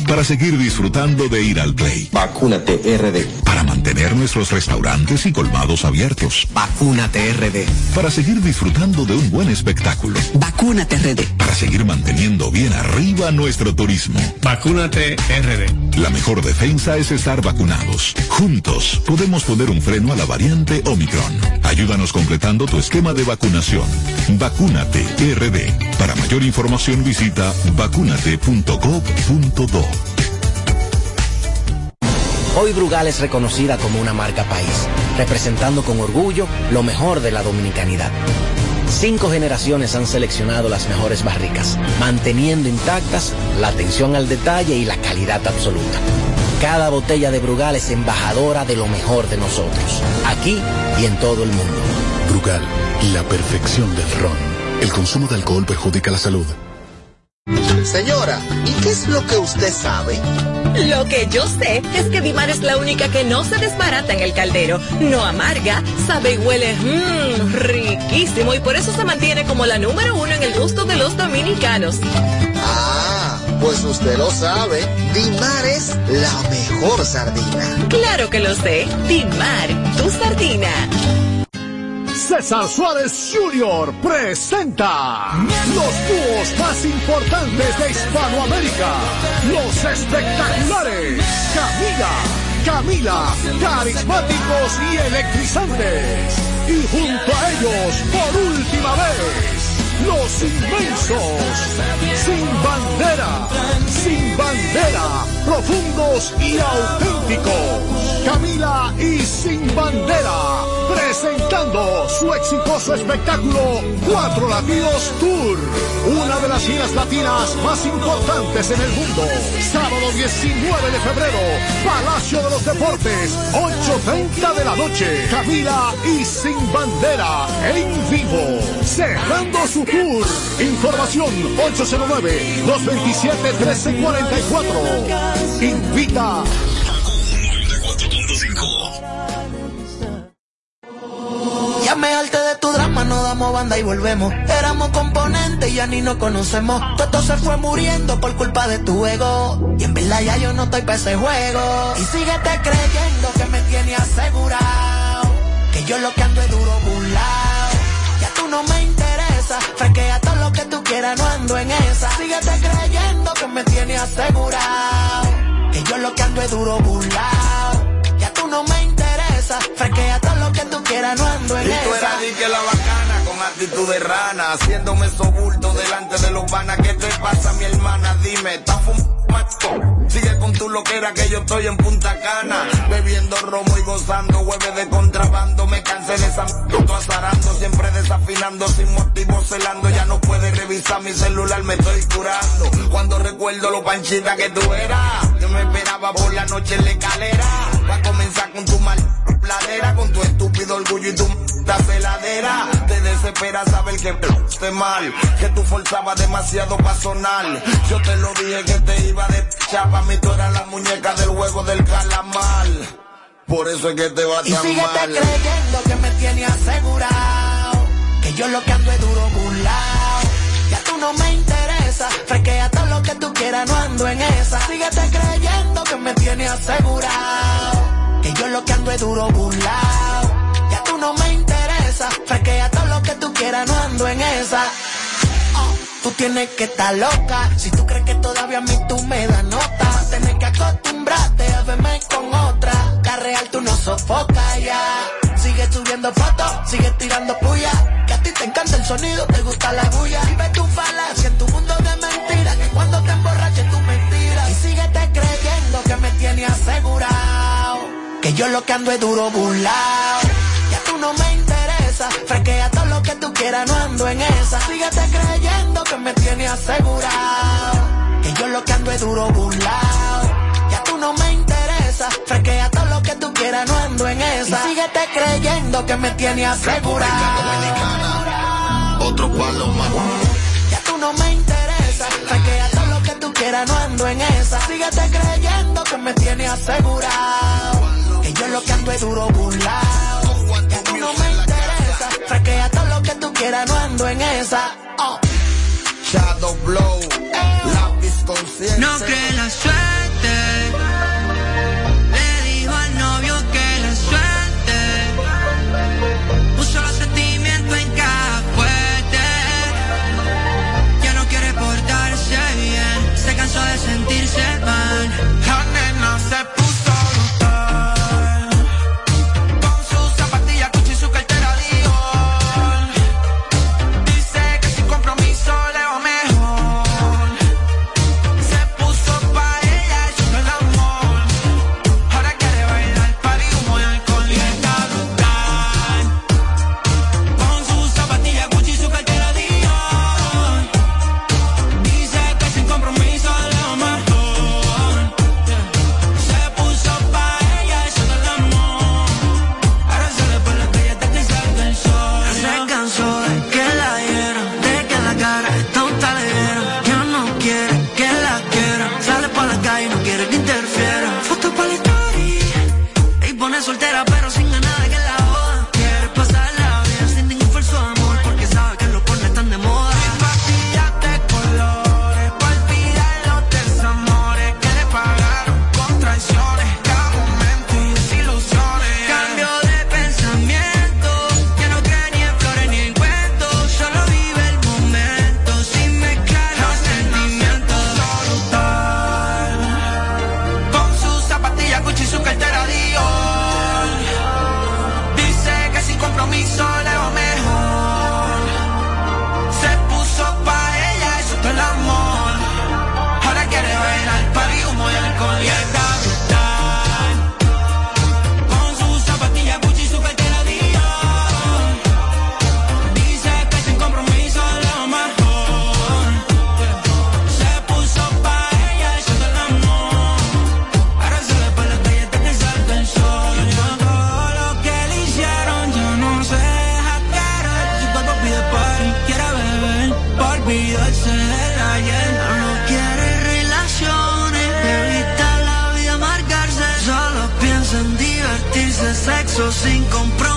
RD. Para seguir disfrutando de ir al play. Vacúnate, RD. Para mantener nuestros restaurantes y colmados abiertos. Vacúnate, RD. Para seguir disfrutando de un buen espectáculo. Vacúnate, RD. Para seguir manteniendo bien arriba nuestro turismo. Vacúnate, RD. La mejor defensa es estar vacunados. Juntos podemos poner un freno a la variante Omicron. Ayúdanos completando tu esquema de vacunación. Vacúnate RD. Para mayor información visita vacunate.gov.do. Hoy Brugal es reconocida como una marca país, representando con orgullo lo mejor de la dominicanidad. 5 generaciones han seleccionado las mejores barricas, manteniendo intactas la atención al detalle y la calidad absoluta. Cada botella de Brugal es embajadora de lo mejor de nosotros, aquí y en todo el mundo. Brugal, la perfección del ron. El consumo de alcohol perjudica la salud. Señora, ¿y qué es lo que usted sabe? Lo que yo sé es que Dimar es la única que no se desbarata en el caldero, no amarga, sabe y huele riquísimo, y por eso se mantiene como la número 1 en el gusto de los dominicanos. Pues usted lo sabe, Dimar es la mejor sardina. Claro que lo sé, Dimar, tu sardina. César Suárez Junior presenta los dúos más importantes de Hispanoamérica, los espectaculares Camila, carismáticos y electrizantes, y junto a ellos por última vez Los inmensos, Sin Bandera, Sin Bandera, profundos y auténticos. Camila y Sin Bandera, presentando su exitoso espectáculo Cuatro Latidos Tour, una de las giras latinas más importantes en el mundo. Sábado 19 de febrero, Palacio de los Deportes, 8:30 de la noche. Camila y Sin Bandera, en vivo, cerrando su tour. Información 809-227-1344. Invita. Ya me harté de tu drama, no damos banda y volvemos. Éramos componentes y ya ni nos conocemos. Todo se fue muriendo por culpa de tu ego. Y en verdad ya yo no estoy para ese juego. Y síguete creyendo que me tiene asegurado, que yo lo que ando es duro burlao. Ya tú no me interesa, franquea todo lo que tú quieras, no ando en esa. Síguete creyendo que me tiene asegurado, que yo lo que ando es duro burlao. Ya tú no me interesa, franquea todo lo que tú quieras, no ando en esa. Y tú eras di que la bacana, con actitud de rana, haciéndome sobulto delante de los vanas. ¿Qué te pasa, mi hermana? Dime, ¿estás fumando? Sigue con tu loquera que yo estoy en Punta Cana, bebiendo romo y gozando, hueve de contrabando. Me cansé de esa m******, azarando, siempre desafinando, sin motivo celando. Ya no puedes revisar mi celular, me estoy curando. Cuando recuerdo lo panchita que tú eras, yo me esperaba por la noche en la escalera. Va a comenzar con tu mal pladera, con tu estúpido orgullo y tu m****** celadera. Te desespera saber que te mal, que tú forzabas demasiado pa' sonar. Yo te lo dije que te iba de chapa. A mí tú eras la muñeca del juego del calamar, por eso es que te va tan mal. Y síguete creyendo que me tiene asegurado, que yo lo que ando es duro burlao. Ya tú no me interesa, fresquea todo lo que tú quieras, no ando en esa. Síguete creyendo que me tiene asegurado, que yo lo que ando es duro burlao. Ya tú no me interesa, fresquea todo lo que tú quieras, no ando en esa. Tú tienes que estar loca, si tú crees que todavía a mí tú me das nota. Vas a tener que acostumbrarte a verme con otra. La real tú no sofocas ya. Sigue subiendo fotos, sigue tirando puya, que a ti te encanta el sonido, te gusta la bulla. Vive tu falacia en tu mundo de mentiras, que cuando te emborraches tú mentiras. Y síguete creyendo que me tiene asegurado, que yo lo que ando es duro burlao. Ya tú no me interesa, fresquea todo lo que tú quieras, no ando en esa. Síguete creyendo que me tiene asegurado, que yo lo que ando es duro burlao. Ya tú no me interesa, fresquea todo lo que tú quieras, no ando en esa. Y síguete creyendo que me tiene asegurado. Dominicana, otro paloma. Ya tú no me interesa, fresquea todo lo que tú quieras, no ando en esa. Síguete creyendo que me tiene asegurado, que yo lo que ando es duro burlao. Ya tú no me interesa, fresquea todo lo que tú quieras, no ando en esa. Shadow Blow, lápiz consciente. No que la suelte, le dijo al novio que la suelte. Puso los sentimientos en cada fuerte. Ya no quiere portarse bien, se cansó de sentirse mal. La nena se puso brutal, con sus zapatillas, Gucci y su cartera Dior. Dice que sin compromiso le va mejor. Se puso pa' ella hecho el amor. Ahora quiere bailar party, humo y alcohol, y está brutal. Con sus zapatillas, Gucci y su cartera Dior. Dice que sin compromiso le va mejor. Se puso pa' ella hecho el amor. Ahora sale por la calle hasta que salga el sol. Se cansó de que la hieran, de que la cara está un talero. Ya no quiere que la quieran, sale por la calle y no quiere que interfiera. Fotos para la story y pone soltera pero sin ganas de que la jodan. Quiere pasarla bien sin ningún falso amor, porque sabe que los pornos están de moda. Y pastillas de colores, pa' olvidar los desamores que le pagaron con traiciones. Cada momento y desilusiones. Cambio de pensamiento, ya no cree ni en flores ni en cuentos. Solo vive el momento sin mezclar los sentimientos. Brutal, con sus zapatillas, Gucci y su cartera Dior. besos sin compromiso.